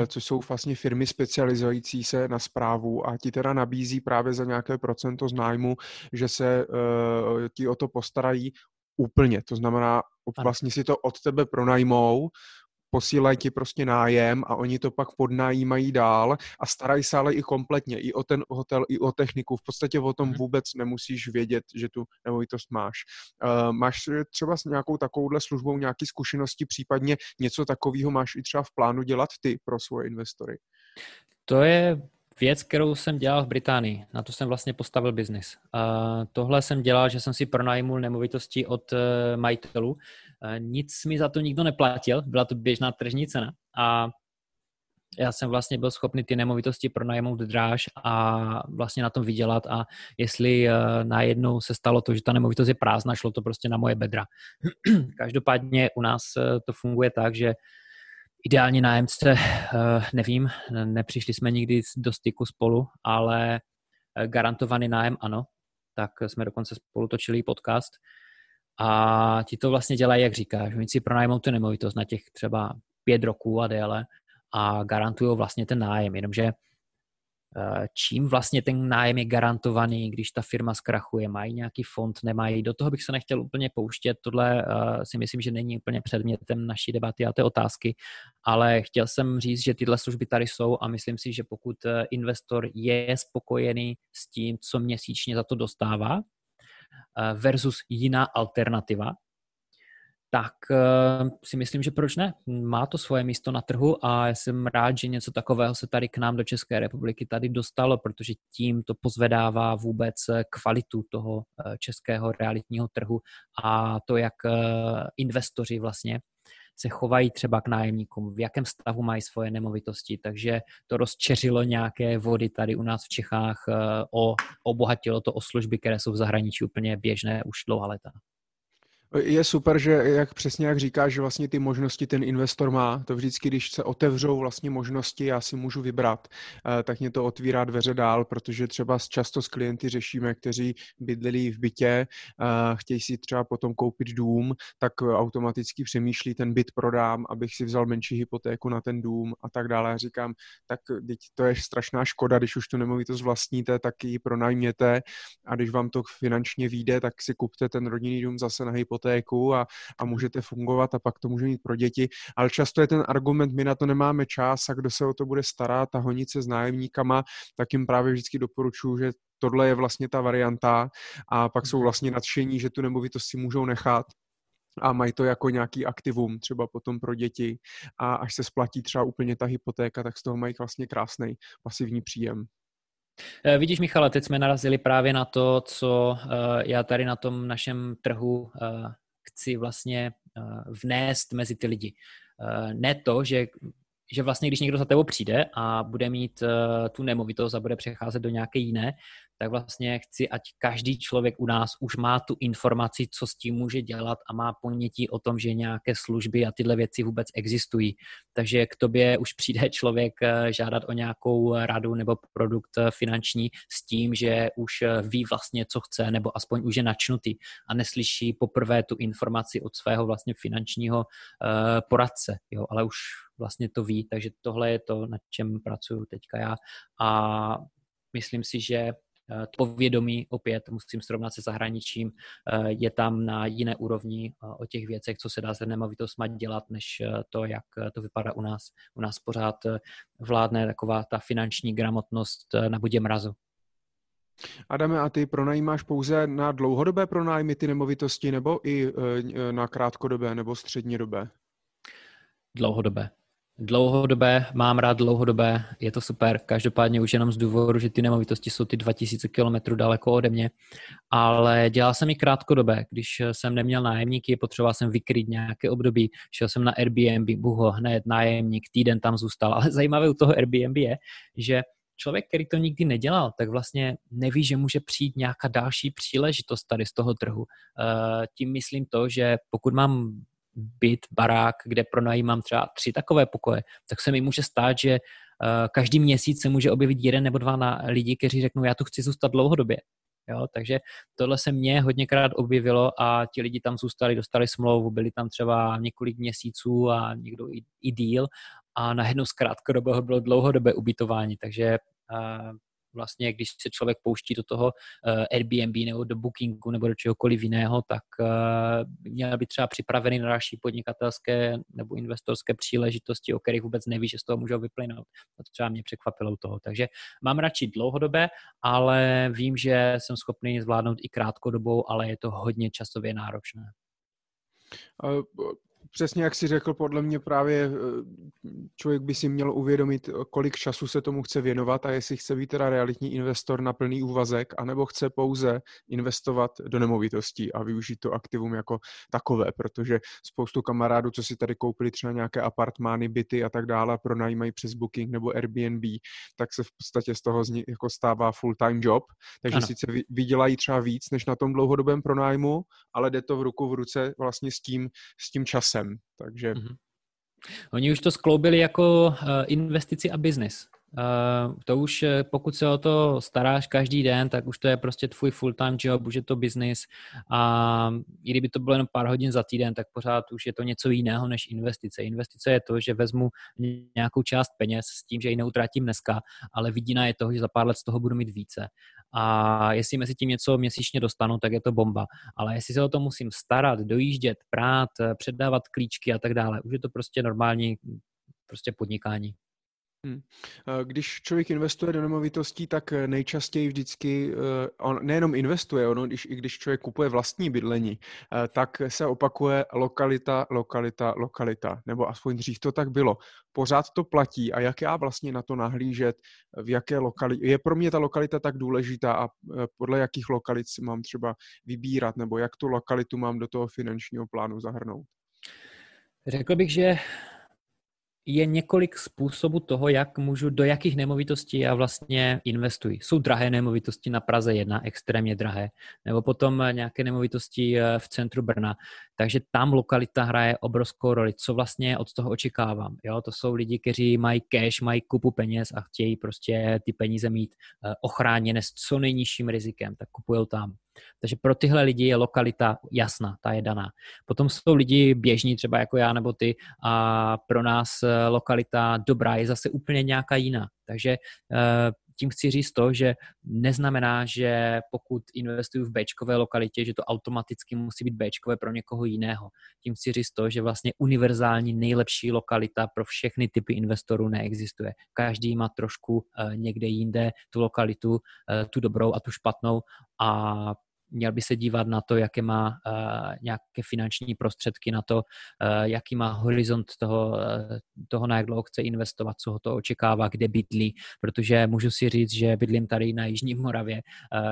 což jsou vlastně firmy specializující se na správu a ti teda nabízí právě za nějaké procento z nájmu, že se ti o to postarají úplně. To znamená, vlastně si to od tebe pronajmou, posílají ti prostě nájem a oni to pak podnajímají dál a starají se ale i kompletně, i o ten hotel, i o techniku. V podstatě o tom vůbec nemusíš vědět, že tu nemovitost máš. Máš třeba s nějakou takovouhle službou nějaké zkušenosti, případně něco takového máš i třeba v plánu dělat ty pro svoje investory? To je věc, kterou jsem dělal v Británii. Na to jsem vlastně postavil biznis. Tohle jsem dělal, že jsem si pronajmul nemovitosti od majitelů. Nic mi za to nikdo neplatil, byla to běžná tržní cena a já jsem vlastně byl schopný ty nemovitosti pronajmout dráž a vlastně na tom vydělat a jestli najednou se stalo to, že ta nemovitost je prázdná, šlo to prostě na moje bedra. Každopádně u nás to funguje tak, že ideální nájemce, nevím, nepřišli jsme nikdy do styku spolu, ale garantovaný nájem ano, tak jsme dokonce spolu točili podcast a ti to vlastně dělají, jak říkáš, oni si pronajmou tu nemovitost na těch třeba 5 roků a déle a garantujou vlastně ten nájem, jenomže čím vlastně ten nájem je garantovaný, když ta firma zkrachuje, mají nějaký fond, nemají, do toho bych se nechtěl úplně pouštět, tohle si myslím, že není úplně předmětem naší debaty a té otázky, ale chtěl jsem říct, že tyhle služby tady jsou a myslím si, že pokud investor je spokojený s tím, co měsíčně za to dostává versus jiná alternativa, tak si myslím, že proč ne? Má to svoje místo na trhu a jsem rád, že něco takového se tady k nám do České republiky tady dostalo, protože tím to pozvedává vůbec kvalitu toho českého realitního trhu a to, jak investoři vlastně se chovají třeba k nájemníkům, v jakém stavu mají svoje nemovitosti, takže to rozčeřilo nějaké vody tady u nás v Čechách, obohatilo to o služby, které jsou v zahraničí úplně běžné už dlouhá léta. Je super, že jak říkáš, že vlastně ty možnosti ten investor má. To vždycky, když se otevřou vlastně možnosti, já si můžu vybrat, tak mě to otvírá dveře dál, protože třeba často s klienty řešíme, kteří bydleli v bytě, chtějí si třeba potom koupit dům, tak automaticky přemýšlí, ten byt prodám, abych si vzal menší hypotéku na ten dům a tak dále. Já říkám, tak teď to je strašná škoda, když už tu nemovitost vlastníte, tak ji pronajměte a když vám to finančně vyjde, tak si kupte ten rodinný dům zase na hypotéku. hypotéku a můžete fungovat a pak to může mít pro děti. Ale často je ten argument, my na to nemáme čas a kdo se o to bude starat a honit se s nájemníkama, tak jim právě vždycky doporučuji, že tohle je vlastně ta varianta a pak jsou vlastně nadšení, že tu nemovitost si můžou nechat a mají to jako nějaký aktivum třeba potom pro děti a až se splatí třeba úplně ta hypotéka, tak z toho mají vlastně krásný pasivní příjem. Vidíš, Michale, teď jsme narazili právě na to, co já tady na tom našem trhu chci vlastně vnést mezi ty lidi. Ne to, že vlastně když někdo za tebou přijde a bude mít tu nemovitost a bude přecházet do nějaké jiné, tak vlastně chci, ať každý člověk u nás už má tu informaci, co s tím může dělat a má ponětí o tom, že nějaké služby a tyhle věci vůbec existují. Takže k tobě už přijde člověk žádat o nějakou radu nebo produkt finanční s tím, že už ví vlastně, co chce, nebo aspoň už je načnutý a neslyší poprvé tu informaci od svého vlastně finančního poradce, jo, ale už vlastně to ví, takže tohle je to, nad čem pracuju teďka já a myslím si, že to povědomí opět musím srovnat se zahraničím, je tam na jiné úrovni o těch věcech, co se dá s nemovitostma dělat, než to, jak to vypadá u nás. U nás pořád vládne taková ta finanční gramotnost na bodě mrazu. Adame, a ty pronajímáš pouze na dlouhodobé pronájmy ty nemovitosti nebo i na krátkodobé nebo střednědobé? Dlouhodobé. Dlouhodobé, mám rád dlouhodobé, je to super, každopádně už jenom z důvodu, že ty nemovitosti jsou ty 2000 kilometrů daleko ode mě, ale dělal jsem i krátkodobé, když jsem neměl nájemníky, potřeboval jsem vykrýt nějaké období, šel jsem na Airbnb, buho, hned nájemník, týden tam zůstal, ale zajímavé u toho Airbnb je, že člověk, který to nikdy nedělal, tak vlastně neví, že může přijít nějaká další příležitost tady z toho trhu. Tím myslím to, že pokud mám byt, barák, kde pronajímám třeba 3 takové pokoje, tak se mi může stát, že každý měsíc se může objevit 1 nebo 2 lidi, kteří řeknou, já tu chci zůstat dlouhodobě. Jo? Takže tohle se mně hodněkrát objevilo a ti lidi tam zůstali, dostali smlouvu, byli tam třeba několik měsíců a někdo i díl a najednou z krátkodobého bylo dlouhodobé ubytování, takže vlastně, když se člověk pouští do toho Airbnb nebo do Bookingu nebo do čehokoliv jiného, tak měl by třeba připravený na další podnikatelské nebo investorské příležitosti, o kterých vůbec neví, že z toho můžou vyplynout. To třeba mě překvapilo u toho. Takže mám radši dlouhodobé, ale vím, že jsem schopný zvládnout i krátkodobou, ale je to hodně časově náročné. Přesně jak jsi řekl, podle mě právě člověk by si měl uvědomit, kolik času se tomu chce věnovat a jestli chce být teda realitní investor na plný úvazek, anebo chce pouze investovat do nemovitostí a využít to aktivum jako takové, protože spoustu kamarádů, co si tady koupili třeba nějaké apartmány, byty a tak dále, pronajímají přes Booking nebo Airbnb, tak se v podstatě z toho jako stává full-time job, takže ano. Sice vydělají třeba víc než na tom dlouhodobém pronájmu, ale jde to v ruku v ruce vlastně s tím časem. Takže... Oni už to skloubili jako investici a biznis. To už, pokud se o to staráš každý den, tak už to je prostě tvůj full-time job, už je to biznis a i kdyby to bylo jenom pár hodin za týden, tak pořád už je to něco jiného než investice. Investice je to, že vezmu nějakou část peněz s tím, že ji neutratím dneska, ale vidina je toho, že za pár let z toho budu mít více. A jestli mezi tím něco měsíčně dostanu, tak je to bomba. Ale jestli se o to musím starat, dojíždět, prát, předávat klíčky a tak dále, už je to prostě normální prostě podnikání. Když člověk investuje do nemovitostí, tak nejčastěji vždycky, nejenom investuje, když člověk kupuje vlastní bydlení, tak se opakuje lokalita, nebo aspoň dřív to tak bylo. Pořád to platí a jak já vlastně na to nahlížet, v jaké lokalitě, je pro mě ta lokalita tak důležitá a podle jakých lokalit si mám třeba vybírat, nebo jak tu lokalitu mám do toho finančního plánu zahrnout? Řekl bych, že je několik způsobů toho, jak můžu, do jakých nemovitostí já vlastně investuji. Jsou drahé nemovitosti na Praze 1, extrémně drahé, nebo potom nějaké nemovitosti v centru Brna. Takže tam lokalita hraje obrovskou roli, co vlastně od toho očekávám. Jo? To jsou lidi, kteří mají cash, mají kupu peněz a chtějí prostě ty peníze mít ochráněné s co nejnižším rizikem, tak kupujou tam. Takže pro tyhle lidi je lokalita jasná, ta je daná. Potom jsou lidi běžní, třeba jako já nebo ty, a pro nás lokalita dobrá je zase úplně nějaká jiná. Takže tím chci říct to, že neznamená, že pokud investuju v béčkové lokalitě, že to automaticky musí být béčkové pro někoho jiného. Tím chci říct to, že vlastně univerzální nejlepší lokalita pro všechny typy investorů neexistuje. Každý má trošku někde jinde tu lokalitu, tu dobrou a tu špatnou a měl by se dívat na to, jaké má nějaké finanční prostředky na to, jaký má horizont toho, na jak dlouho chce investovat, co ho to očekává, kde bydlí, protože můžu si říct, že bydlím tady na Jižní Moravě,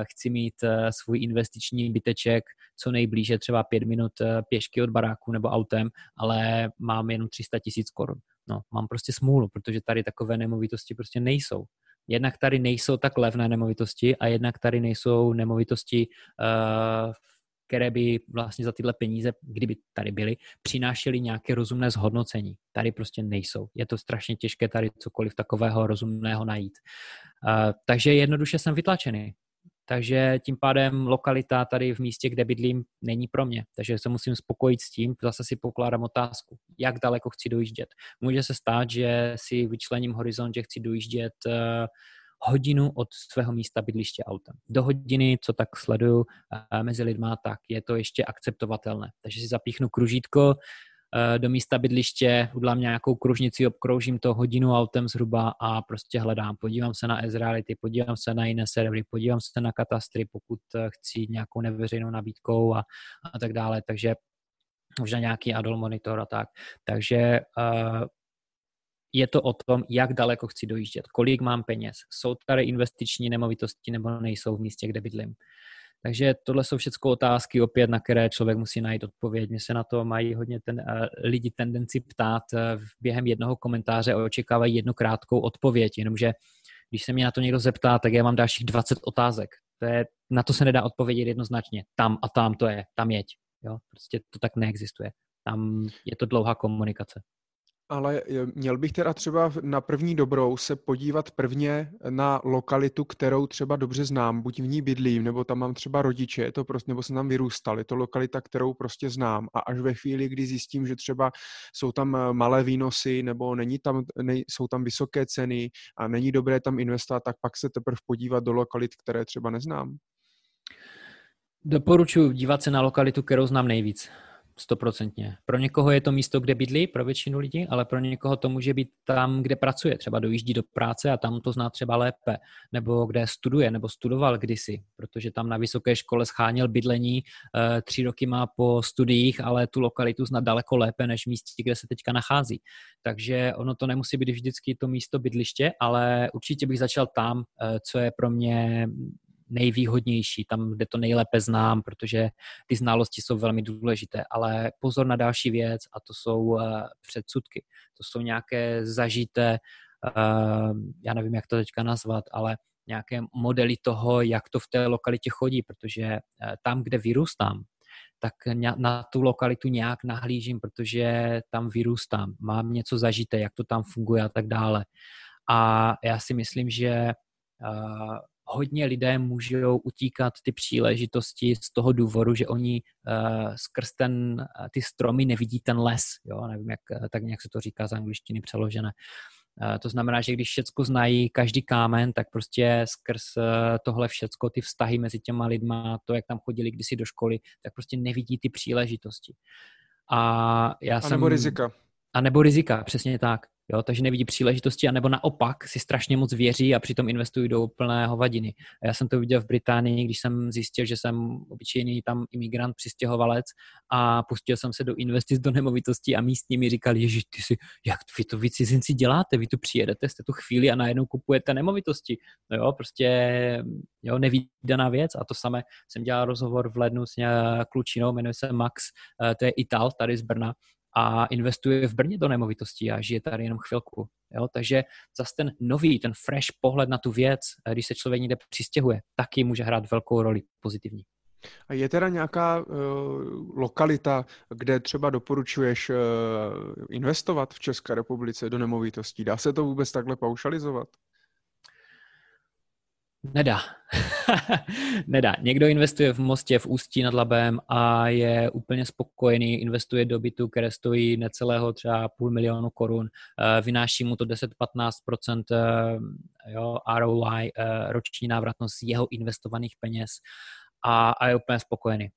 chci mít svůj investiční byteček co nejblíže, třeba 5 minut pěšky od baráku nebo autem, ale mám jenom 300 000 korun. No, mám prostě smůlu, protože tady takové nemovitosti prostě nejsou. Jednak tady nejsou tak levné nemovitosti a jednak tady nejsou nemovitosti, které by vlastně za tyhle peníze, kdyby tady byly, přinášely nějaké rozumné zhodnocení. Tady prostě nejsou. Je to strašně těžké tady cokoliv takového rozumného najít. Takže jednoduše jsem vytlačený. Takže tím pádem lokalita tady v místě, kde bydlím, není pro mě. Takže se musím spokojit s tím, zase si pokládám otázku, jak daleko chci dojíždět. Může se stát, že si vyčlením horizont, že chci dojíždět hodinu od svého místa bydliště autem. Do hodiny, co tak sleduju mezi lidma, tak je to ještě akceptovatelné. Takže si zapíchnu kružítko do místa bydliště, udlám nějakou kružnici, obkroužím to hodinu autem zhruba a prostě hledám. Podívám se na Sreality, podívám se na jiné servery, podívám se na katastry, pokud chci nějakou neveřejnou nabídkou a tak dále. Takže možná nějaký Adol monitor a tak. Takže je to o tom, jak daleko chci dojíždět, kolik mám peněz, jsou tady investiční nemovitosti nebo nejsou v místě, kde bydlím. Takže tohle jsou všechno otázky opět, na které člověk musí najít odpověď. Mně se na to mají hodně lidi tendenci ptát, během jednoho komentáře očekávají jednu krátkou odpověď, jenomže když se mě na to někdo zeptá, tak já mám dalších 20 otázek. Na to se nedá odpovědět jednoznačně. Tam a tam to je, tam jeď. Jo? Prostě to tak neexistuje. Tam je to dlouhá komunikace. Ale měl bych teda třeba na první dobrou se podívat prvně na lokalitu, kterou třeba dobře znám, buď v ní bydlím, nebo tam mám třeba rodiče, to prostě, nebo jsem tam vyrůstal, je to lokalita, kterou prostě znám. A až ve chvíli, kdy zjistím, že třeba jsou tam malé výnosy, nebo jsou tam vysoké ceny a není dobré tam investovat, tak pak se teprve podívat do lokalit, které třeba neznám. Doporučuji dívat se na lokalitu, kterou znám nejvíc. 100%. Pro někoho je to místo, kde bydlí, pro většinu lidí, ale pro někoho to může být tam, kde pracuje, třeba dojíždí do práce a tam to zná třeba lépe, nebo kde studuje, nebo studoval kdysi, protože tam na vysoké škole scháněl bydlení, 3 roky má po studiích, ale tu lokalitu zná daleko lépe než místí, kde se teďka nachází. Takže ono to nemusí být vždycky to místo bydliště, ale určitě bych začal tam, co je pro mě nejvýhodnější, tam, kde to nejlépe znám, protože ty znalosti jsou velmi důležité, ale pozor na další věc a to jsou předsudky. To jsou nějaké zažité, já nevím, jak to teďka nazvat, ale nějaké modely toho, jak to v té lokalitě chodí, protože tam, kde vyrůstám, tak na tu lokalitu nějak nahlížím, protože tam vyrůstám, mám něco zažité, jak to tam funguje a tak dále. A já si myslím, že hodně lidé můžou utíkat ty příležitosti z toho důvodu, že oni skrz ty stromy nevidí ten les. Jo? Nevím, tak nějak se to říká z angličtiny přeložené. To znamená, že když všecko znají, každý kámen, tak prostě skrz tohle všecko, ty vztahy mezi těma lidma, to, jak tam chodili kdysi do školy, tak prostě nevidí ty příležitosti. Rizika. A nebo rizika, přesně tak. Jo, takže nevidí příležitosti, anebo naopak si strašně moc věří a přitom investují do úplné hovadiny. Já jsem to viděl v Británii, když jsem zjistil, že jsem obyčejný tam imigrant, přistěhovalec a pustil jsem se do investic do nemovitostí a místní mi říkali, ježiš, jak vy cizinci děláte, vy tu přijedete, jste tu chvíli a najednou kupujete nemovitosti. No jo, prostě jo, nevídaná věc a to samé jsem dělal rozhovor v lednu s klučinou, jmenuje se Max, to je Ital, tady z Brna. A investuje v Brně do nemovitostí a žije tady jenom chvilku. Jo? Takže zase ten nový, ten fresh pohled na tu věc, když se člověk někde přistěhuje, taky může hrát velkou roli pozitivní. A je teda nějaká lokalita, kde třeba doporučuješ investovat v České republice do nemovitostí? Dá se to vůbec takhle paušalizovat? Nedá. Nedá. Někdo investuje v Mostě, v Ústí nad Labem a je úplně spokojený, investuje do bytu, které stojí necelého třeba 500 000 korun, vynáší mu to 10-15% ROI, roční návratnost jeho investovaných peněz a je úplně spokojený.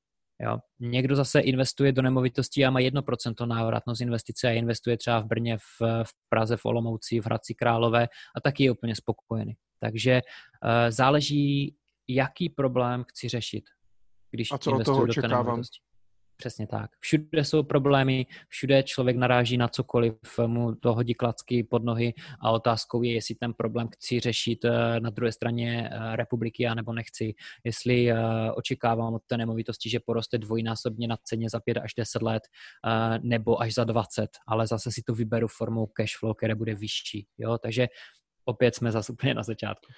Jo. Někdo zase investuje do nemovitostí a má 1% návratnost investice a investuje třeba v Brně, v Praze, v Olomouci, v Hradci Králové a taky je úplně spokojený. Takže záleží, jaký problém chci řešit, když investuju do té nemovitosti. Přesně tak. Všude jsou problémy, všude člověk naráží na cokoliv, mu to hodí klacky pod nohy a otázkou je, jestli ten problém chci řešit na druhé straně republiky anebo nechci. Jestli očekávám od té nemovitosti, že poroste dvojnásobně na ceně za 5 až 10 let nebo až za 20, ale zase si to vyberu formou cashflow, které bude vyšší. Jo? Takže opět jsme zase úplně na začátku.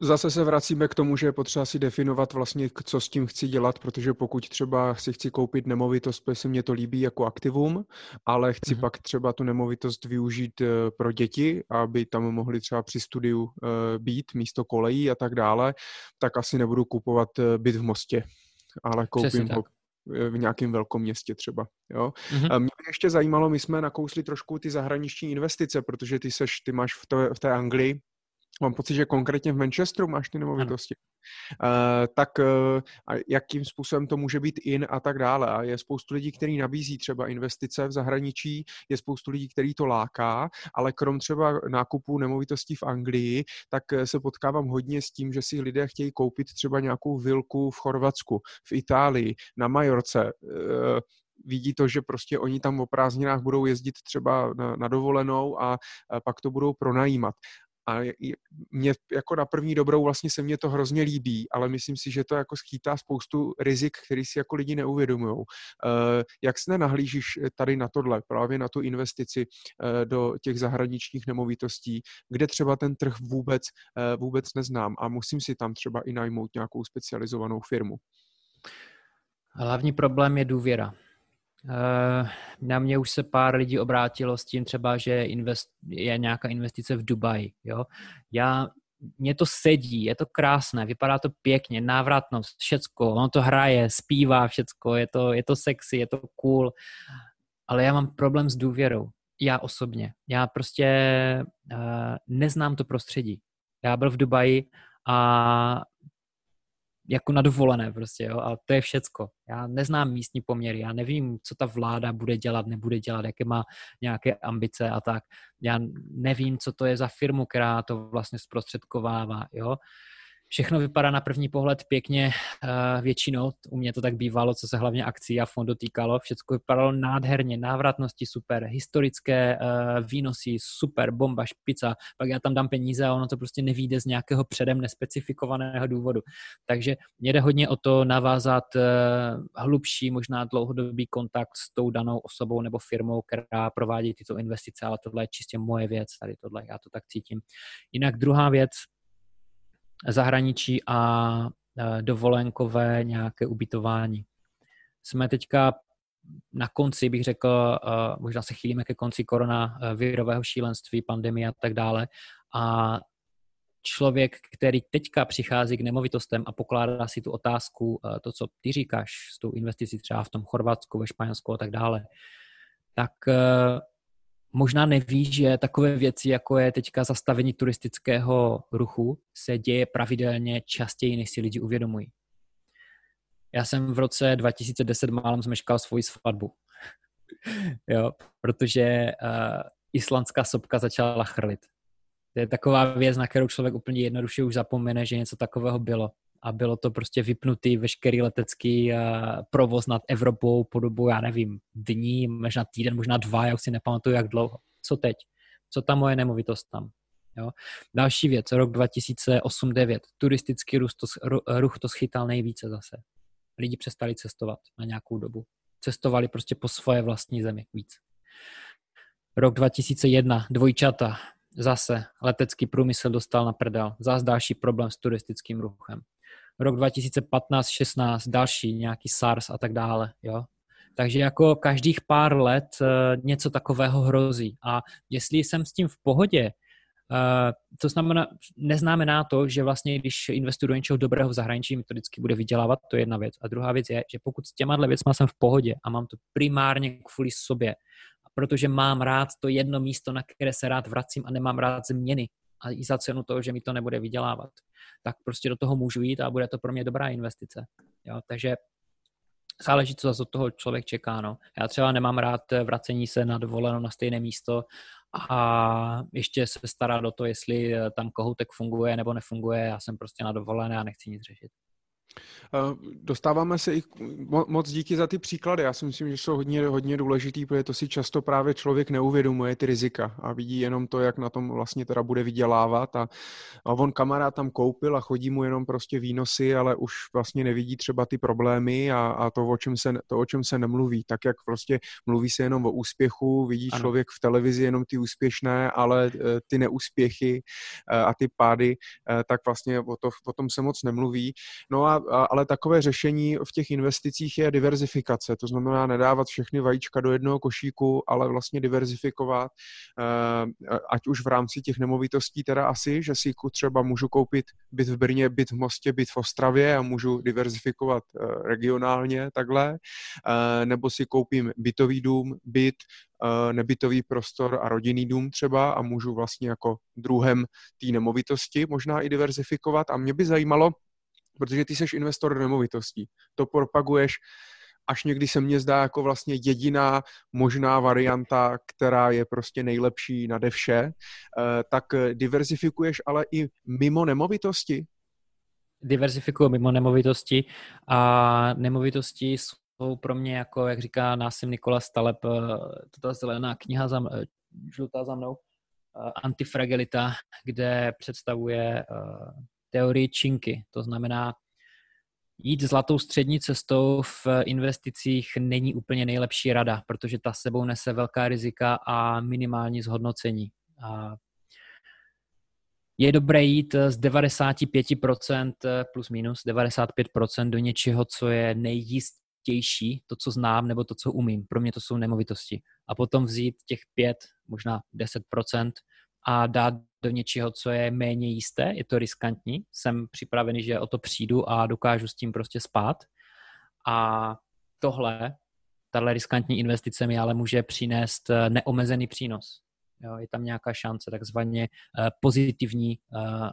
Zase se vracíme k tomu, že je potřeba si definovat vlastně, co s tím chci dělat, protože pokud třeba si chci koupit nemovitost, protože se mně to líbí jako aktivum, ale chci pak třeba tu nemovitost využít pro děti, aby tam mohli třeba při studiu být místo kolejí a tak dále, tak asi nebudu kupovat byt v Mostě, ale koupím ho v nějakém velkom městě třeba. Jo? Mm-hmm. Mě ještě zajímalo, my jsme nakousli trošku ty zahraniční investice, protože ty máš v té Anglii, mám pocit, že konkrétně v Manchesteru máš ty nemovitosti. Jakým způsobem to může být in a tak dále. A je spoustu lidí, kteří nabízí třeba investice v zahraničí, je spoustu lidí, který to láká, ale krom třeba nákupu nemovitostí v Anglii, tak se potkávám hodně s tím, že si lidé chtějí koupit třeba nějakou vilku v Chorvatsku, v Itálii, na Majorce. Vidí to, že prostě oni tam o prázdninách budou jezdit třeba na dovolenou a pak to budou pronajímat. A mě jako na první dobrou vlastně se mně to hrozně líbí, ale myslím si, že to jako skýtá spoustu rizik, který si jako lidi neuvědomujou. Jak se nahlížíš tady na tohle, právě na tu investici do těch zahraničních nemovitostí, kde třeba ten trh vůbec neznám a musím si tam třeba i najmout nějakou specializovanou firmu? Hlavní problém je důvěra. Na mě už se pár lidí obrátilo s tím třeba, že je nějaká investice v Dubaji. Jo? Mně to sedí, je to krásné, vypadá to pěkně, návratnost, všecko, ono to hraje, zpívá všecko, je to sexy, je to cool, ale já mám problém s důvěrou, já osobně. Já prostě neznám to prostředí. Já byl v Dubaji a jako na dovolené prostě, jo, a to je všecko. Já neznám místní poměry, já nevím, co ta vláda bude dělat, nebude dělat, jaké má nějaké ambice a tak. Já nevím, co to je za firmu, která to vlastně zprostředkovává, jo. Všechno vypadá na první pohled pěkně, většinou, u mě to tak bývalo, co se hlavně akcí a fondu týkalo, všechno vypadalo nádherně, návratnosti super, historické výnosy super, bomba, špica, pak já tam dám peníze a ono to prostě nevyjde z nějakého předem nespecifikovaného důvodu. Takže mě jde hodně o to navázat hlubší, možná dlouhodobý kontakt s tou danou osobou nebo firmou, která provádí tyto investice, ale tohle je čistě moje věc, tady tohle, já to tak cítím. Jinak druhá věc, zahraničí a dovolenkové nějaké ubytování. Jsme teďka na konci, bych řekl, možná se chýlíme ke konci koronavirového šílenství, pandemie a tak dále. A člověk, který teďka přichází k nemovitostem a pokládá si tu otázku, to, co ty říkáš s tou investicí třeba v tom Chorvatsku, ve Španělsku a tak dále, tak možná neví, že takové věci, jako je teďka zastavení turistického ruchu, se děje pravidelně častěji, než si lidi uvědomují. Já jsem v roce 2010 málem zmeškal svoji svatbu, jo, protože islandská sopka začala chrlit. To je taková věc, na kterou člověk úplně jednoduše už zapomene, že něco takového bylo. A bylo to prostě vypnutý veškerý letecký provoz nad Evropou po dobu, já nevím, dní, možná týden, možná 2, já už si nepamatuju, jak dlouho. Co teď? Co ta moje nemovitost tam? Jo? Další věc, rok 2008-2009, turistický ruch to schytal nejvíce zase. Lidi přestali cestovat na nějakou dobu. Cestovali prostě po svoje vlastní zemi víc. Rok 2001, dvojčata, zase letecký průmysl dostal na prdel. Zase další problém s turistickým ruchem. Rok 2015-16, další nějaký SARS a tak dále, jo. Takže jako každých pár let něco takového hrozí. A jestli jsem s tím v pohodě, To znamená, neznamená to, že vlastně, když investuju do něčeho dobrého v zahraničí, mi to vždycky bude vydělávat, to je jedna věc. A druhá věc je, že pokud s těma věcma jsem v pohodě a mám to primárně kvůli sobě, protože mám rád to jedno místo, na které se rád vracím a nemám rád změny, a i za cenu toho, že mi to nebude vydělávat, tak prostě do toho můžu jít a bude to pro mě dobrá investice. Jo? Takže záleží, co zase od toho člověk čeká. No. Já třeba nemám rád vracení se na dovolenou na stejné místo a ještě se stará do toho, jestli tam kohoutek funguje nebo nefunguje. Já jsem prostě na dovolené a nechci nic řešit. Dostáváme se i moc díky za ty příklady. Já si myslím, že jsou hodně důležitý, protože to si často právě člověk neuvědomuje ty rizika a vidí jenom to, jak na tom vlastně teda bude vydělávat a on kamarád tam koupil a chodí mu jenom prostě výnosy, ale už vlastně nevidí třeba ty problémy a to, o čem se nemluví. Tak jak prostě mluví se jenom o úspěchu, vidí ano. Člověk v televizi jenom ty úspěšné, ale ty neúspěchy a ty pády, tak vlastně o tom se moc nemluví. No ale takové řešení v těch investicích je diverzifikace, to znamená nedávat všechny vajíčka do jednoho košíku, ale vlastně diverzifikovat, ať už v rámci těch nemovitostí teda asi, že si třeba můžu koupit byt v Brně, byt v Mostě, byt v Ostravě a můžu diverzifikovat regionálně takhle, nebo si koupím bytový dům, byt, nebytový prostor a rodinný dům třeba a můžu vlastně jako druhem té nemovitosti možná i diverzifikovat a mě by zajímalo, protože ty seš investor do nemovitostí. To propaguješ, až někdy se mně zdá jako vlastně jediná možná varianta, která je prostě nejlepší nade vše, tak diverzifikuješ ale i mimo nemovitosti? Diverzifikuju mimo nemovitosti a nemovitosti jsou pro mě jako, jak říká Nassim Nicholas Taleb, ta zelená kniha, žlutá za mnou, Antifragilita, kde představuje teorie činky, to znamená jít zlatou střední cestou v investicích není úplně nejlepší rada, protože ta sebou nese velká rizika a minimální zhodnocení. A je dobré jít z 95% plus minus 95% do něčeho, co je nejjistější, to, co znám nebo to, co umím. Pro mě to jsou nemovitosti. A potom vzít těch 5, možná 10% a dát do něčeho, co je méně jisté, je to riskantní, jsem připravený, že o to přijdu a dokážu s tím prostě spát. A tahle riskantní investice mi ale může přinést neomezený přínos. Jo, je tam nějaká šance, takzvaně pozitivní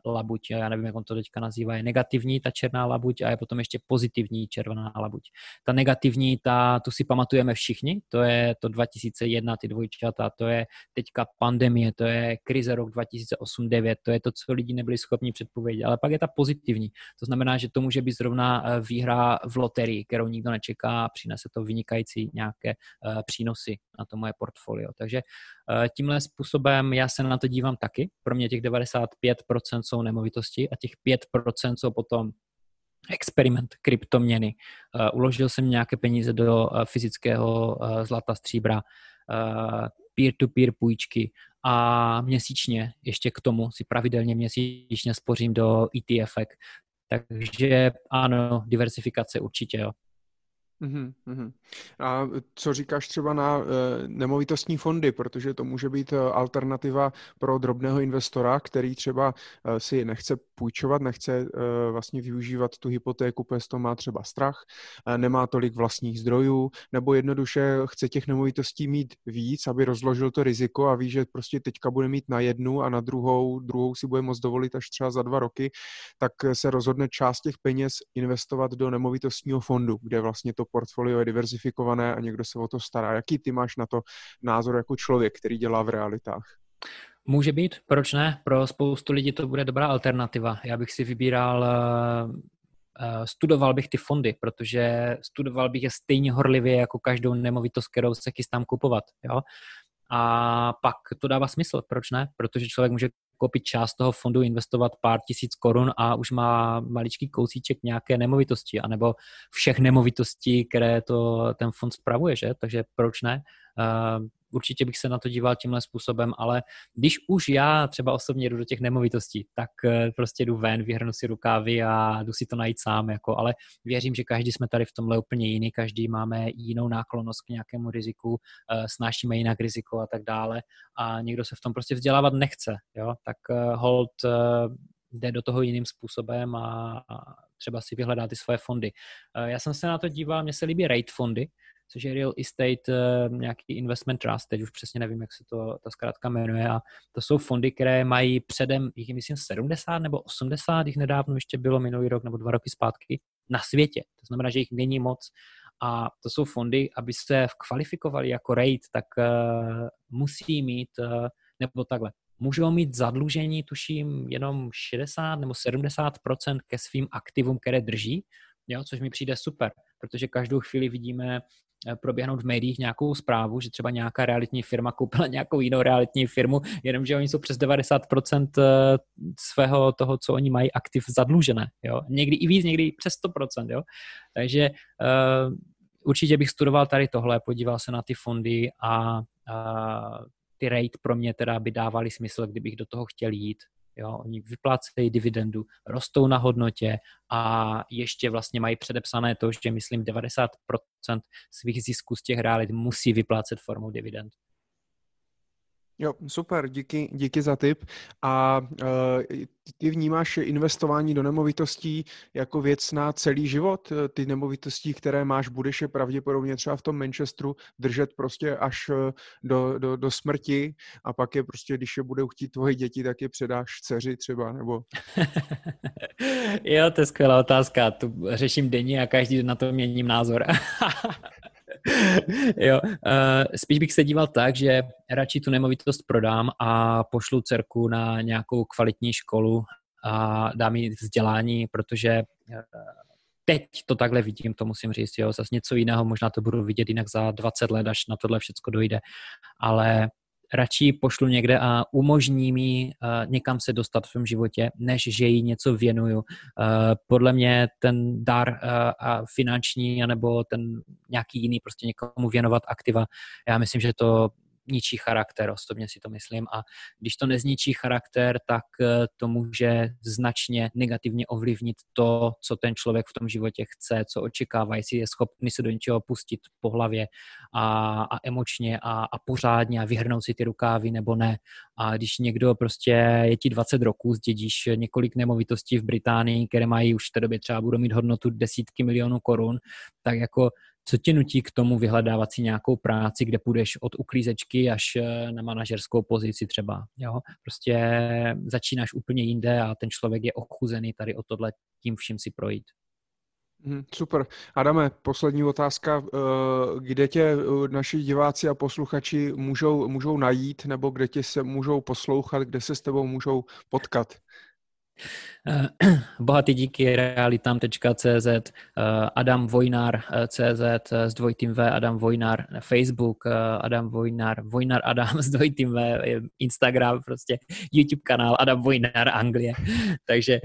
labuť, já nevím, jak on to teďka nazývá, je negativní ta černá labuť a je potom ještě pozitivní červená labuť. Ta negativní, tu si pamatujeme všichni, to je to 2001, ty dvojčata, to je teďka pandemie, to je krize rok 2008-2009, to je to, co lidi nebyli schopni předpovědět, ale pak je ta pozitivní, to znamená, že to může být zrovna výhra v loterii, kterou nikdo nečeká a přinese to vynikající nějaké přínosy na to moje portfolio, takže tímhle způsobem já se na to dívám taky. Pro mě těch 95% jsou nemovitosti a těch 5% jsou potom experiment kryptoměny. Uložil jsem nějaké peníze do fyzického zlata, stříbra, peer-to-peer půjčky a měsíčně, ještě k tomu si pravidelně měsíčně spořím do ETF-ek. Takže ano, diversifikace určitě, jo. Uhum. A co říkáš třeba na nemovitostní fondy, protože to může být alternativa pro drobného investora, který třeba si nechce půjčovat, nechce vlastně využívat tu hypotéku, protože to má třeba strach, nemá tolik vlastních zdrojů, nebo jednoduše chce těch nemovitostí mít víc, aby rozložil to riziko a ví, že prostě teďka bude mít na jednu a na druhou si bude moct dovolit až třeba za 2 roky, tak se rozhodne část těch peněz investovat do nemovitostního fondu, kde vlastně to portfolio je diverzifikované a někdo se o to stará. Jaký ty máš na to názor jako člověk, který dělá v realitách? Může být, proč ne? Pro spoustu lidí to bude dobrá alternativa. Já bych si studoval bych ty fondy, protože studoval bych je stejně horlivě jako každou nemovitost, kterou se chystám kupovat. Jo? A pak to dává smysl, proč ne? Protože člověk může koupit část toho fondu, investovat pár tisíc korun a už má maličký kousíček nějaké nemovitosti, anebo všech nemovitostí, které ten fond spravuje, že? Takže proč ne? určitě bych se na to díval tímhle způsobem, ale když už já třeba osobně jdu do těch nemovitostí, tak prostě jdu ven, vyhrnu si rukávy a jdu si to najít sám, jako, ale věřím, že každý jsme tady v tomhle úplně jiný, každý máme jinou náklonost k nějakému riziku, snášíme jinak riziko a tak dále a někdo se v tom prostě vzdělávat nechce, jo, tak hold jde do toho jiným způsobem a třeba si vyhledá ty svoje fondy. Já jsem se na to díval, mně se líbí REIT fondy, což je Real Estate nějaký Investment Trust, teď už přesně nevím, jak se to ta zkrátka jmenuje, a to jsou fondy, které mají předem, jich myslím 70 nebo 80, jich nedávno ještě bylo minulý rok nebo 2 roky zpátky na světě, to znamená, že jich není moc. A to jsou fondy, aby se kvalifikovali jako REIT, tak musí mít, nebo takhle, můžou mít zadlužení, tuším, jenom 60 nebo 70% ke svým aktivům, které drží, jo, což mi přijde super, protože každou chvíli vidíme proběhnout v médiích nějakou zprávu, že třeba nějaká realitní firma koupila nějakou jinou realitní firmu, jenomže oni jsou přes 90% svého toho, co oni mají aktiv zadlužené. Jo? Někdy i víc, někdy i přes 100%. Jo? Takže určitě bych studoval tady tohle, podíval se na ty fondy a ty REIT pro mě teda by dávaly smysl, kdybych do toho chtěl jít. Jo, oni vyplácejí dividendu, rostou na hodnotě a ještě vlastně mají předepsané to, že myslím 90% svých zisků z těch realit musí vyplácet formou dividend. Jo, super, díky za tip. A ty vnímáš investování do nemovitostí jako věc na celý život? Ty nemovitosti, které máš, budeš je pravděpodobně třeba v tom Manchesteru držet prostě až do smrti a pak je prostě, když je budou chtít tvoje děti, tak je předáš dceři třeba, nebo... Jo, to je skvělá otázka. Tu řeším denně a každý na to měním názor. Jo, spíš bych se díval tak, že radši tu nemovitost prodám a pošlu dcerku na nějakou kvalitní školu a dám jí vzdělání, protože teď to takhle vidím, to musím říct, jo, zase něco jiného, možná to budu vidět jinak za 20 let, až na tohle všecko dojde, ale radši pošlu někde a umožním jí někam se dostat v tom životě, než že jí něco věnuju. Podle mě ten dar finanční anebo ten nějaký jiný, prostě někomu věnovat aktiva, já myslím, že to ničí charakter, osobně si to myslím, a když to nezničí charakter, tak to může značně negativně ovlivnit to, co ten člověk v tom životě chce, co očekává, jestli je schopný se do něčeho pustit po hlavě a emočně a pořádně a vyhrnout si ty rukávy nebo ne. A když někdo prostě je ti 20 roků, zdědíš několik nemovitostí v Británii, které mají už v té době třeba budou mít hodnotu desítky milionů korun, tak jako co tě nutí k tomu vyhledávat si nějakou práci, kde půjdeš od uklízečky až na manažerskou pozici třeba. Jo? Prostě začínáš úplně jinde a ten člověk je ochuzený tady o tohle tím vším si projít. Super. Adame, poslední otázka. Kde tě naši diváci a posluchači můžou najít, nebo kde tě se můžou poslouchat, kde se s tebou můžou potkat? Bohatý díky realitám.cz, Adam Vojnár.cz s dvojitým V, Adam Vojnár, Facebook, Adam Vojnár, Vojnár Adam s dvojitým V, Instagram, prostě YouTube kanál Adam Vojnár Anglie, takže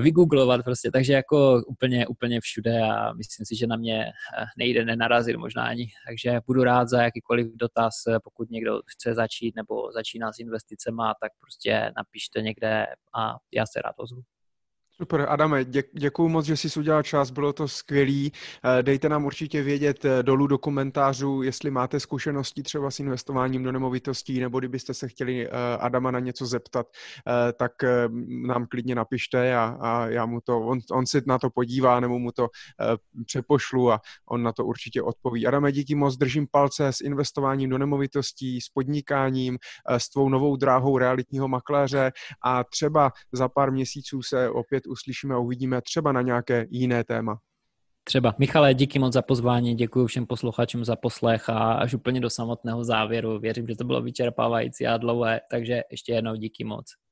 vygooglovat prostě, takže jako úplně všude a myslím si, že na mě nejde nenarazit možná ani, takže budu rád za jakýkoliv dotaz, pokud někdo chce začít nebo začíná s investicema, tak prostě napište někde a já se rád ozvu. Super, Adame, děkuju moc, že jsi udělal čas, bylo to skvělý. Dejte nám určitě vědět dolů do komentářů, jestli máte zkušenosti třeba s investováním do nemovitostí, nebo kdybyste se chtěli Adama na něco zeptat, tak nám klidně napište a já mu to, on se na to podívá, nebo mu to přepošlu a on na to určitě odpoví. Adame, díky moc, držím palce s investováním do nemovitostí, s podnikáním, s tvou novou dráhou realitního makléře a třeba za pár měsíců se opět uslyšíme a uvidíme třeba na nějaké jiné téma. Třeba. Michale, díky moc za pozvání, děkuji všem posluchačům za poslech a až úplně do samotného závěru. Věřím, že to bylo vyčerpávající a dlouhé, takže ještě jednou díky moc.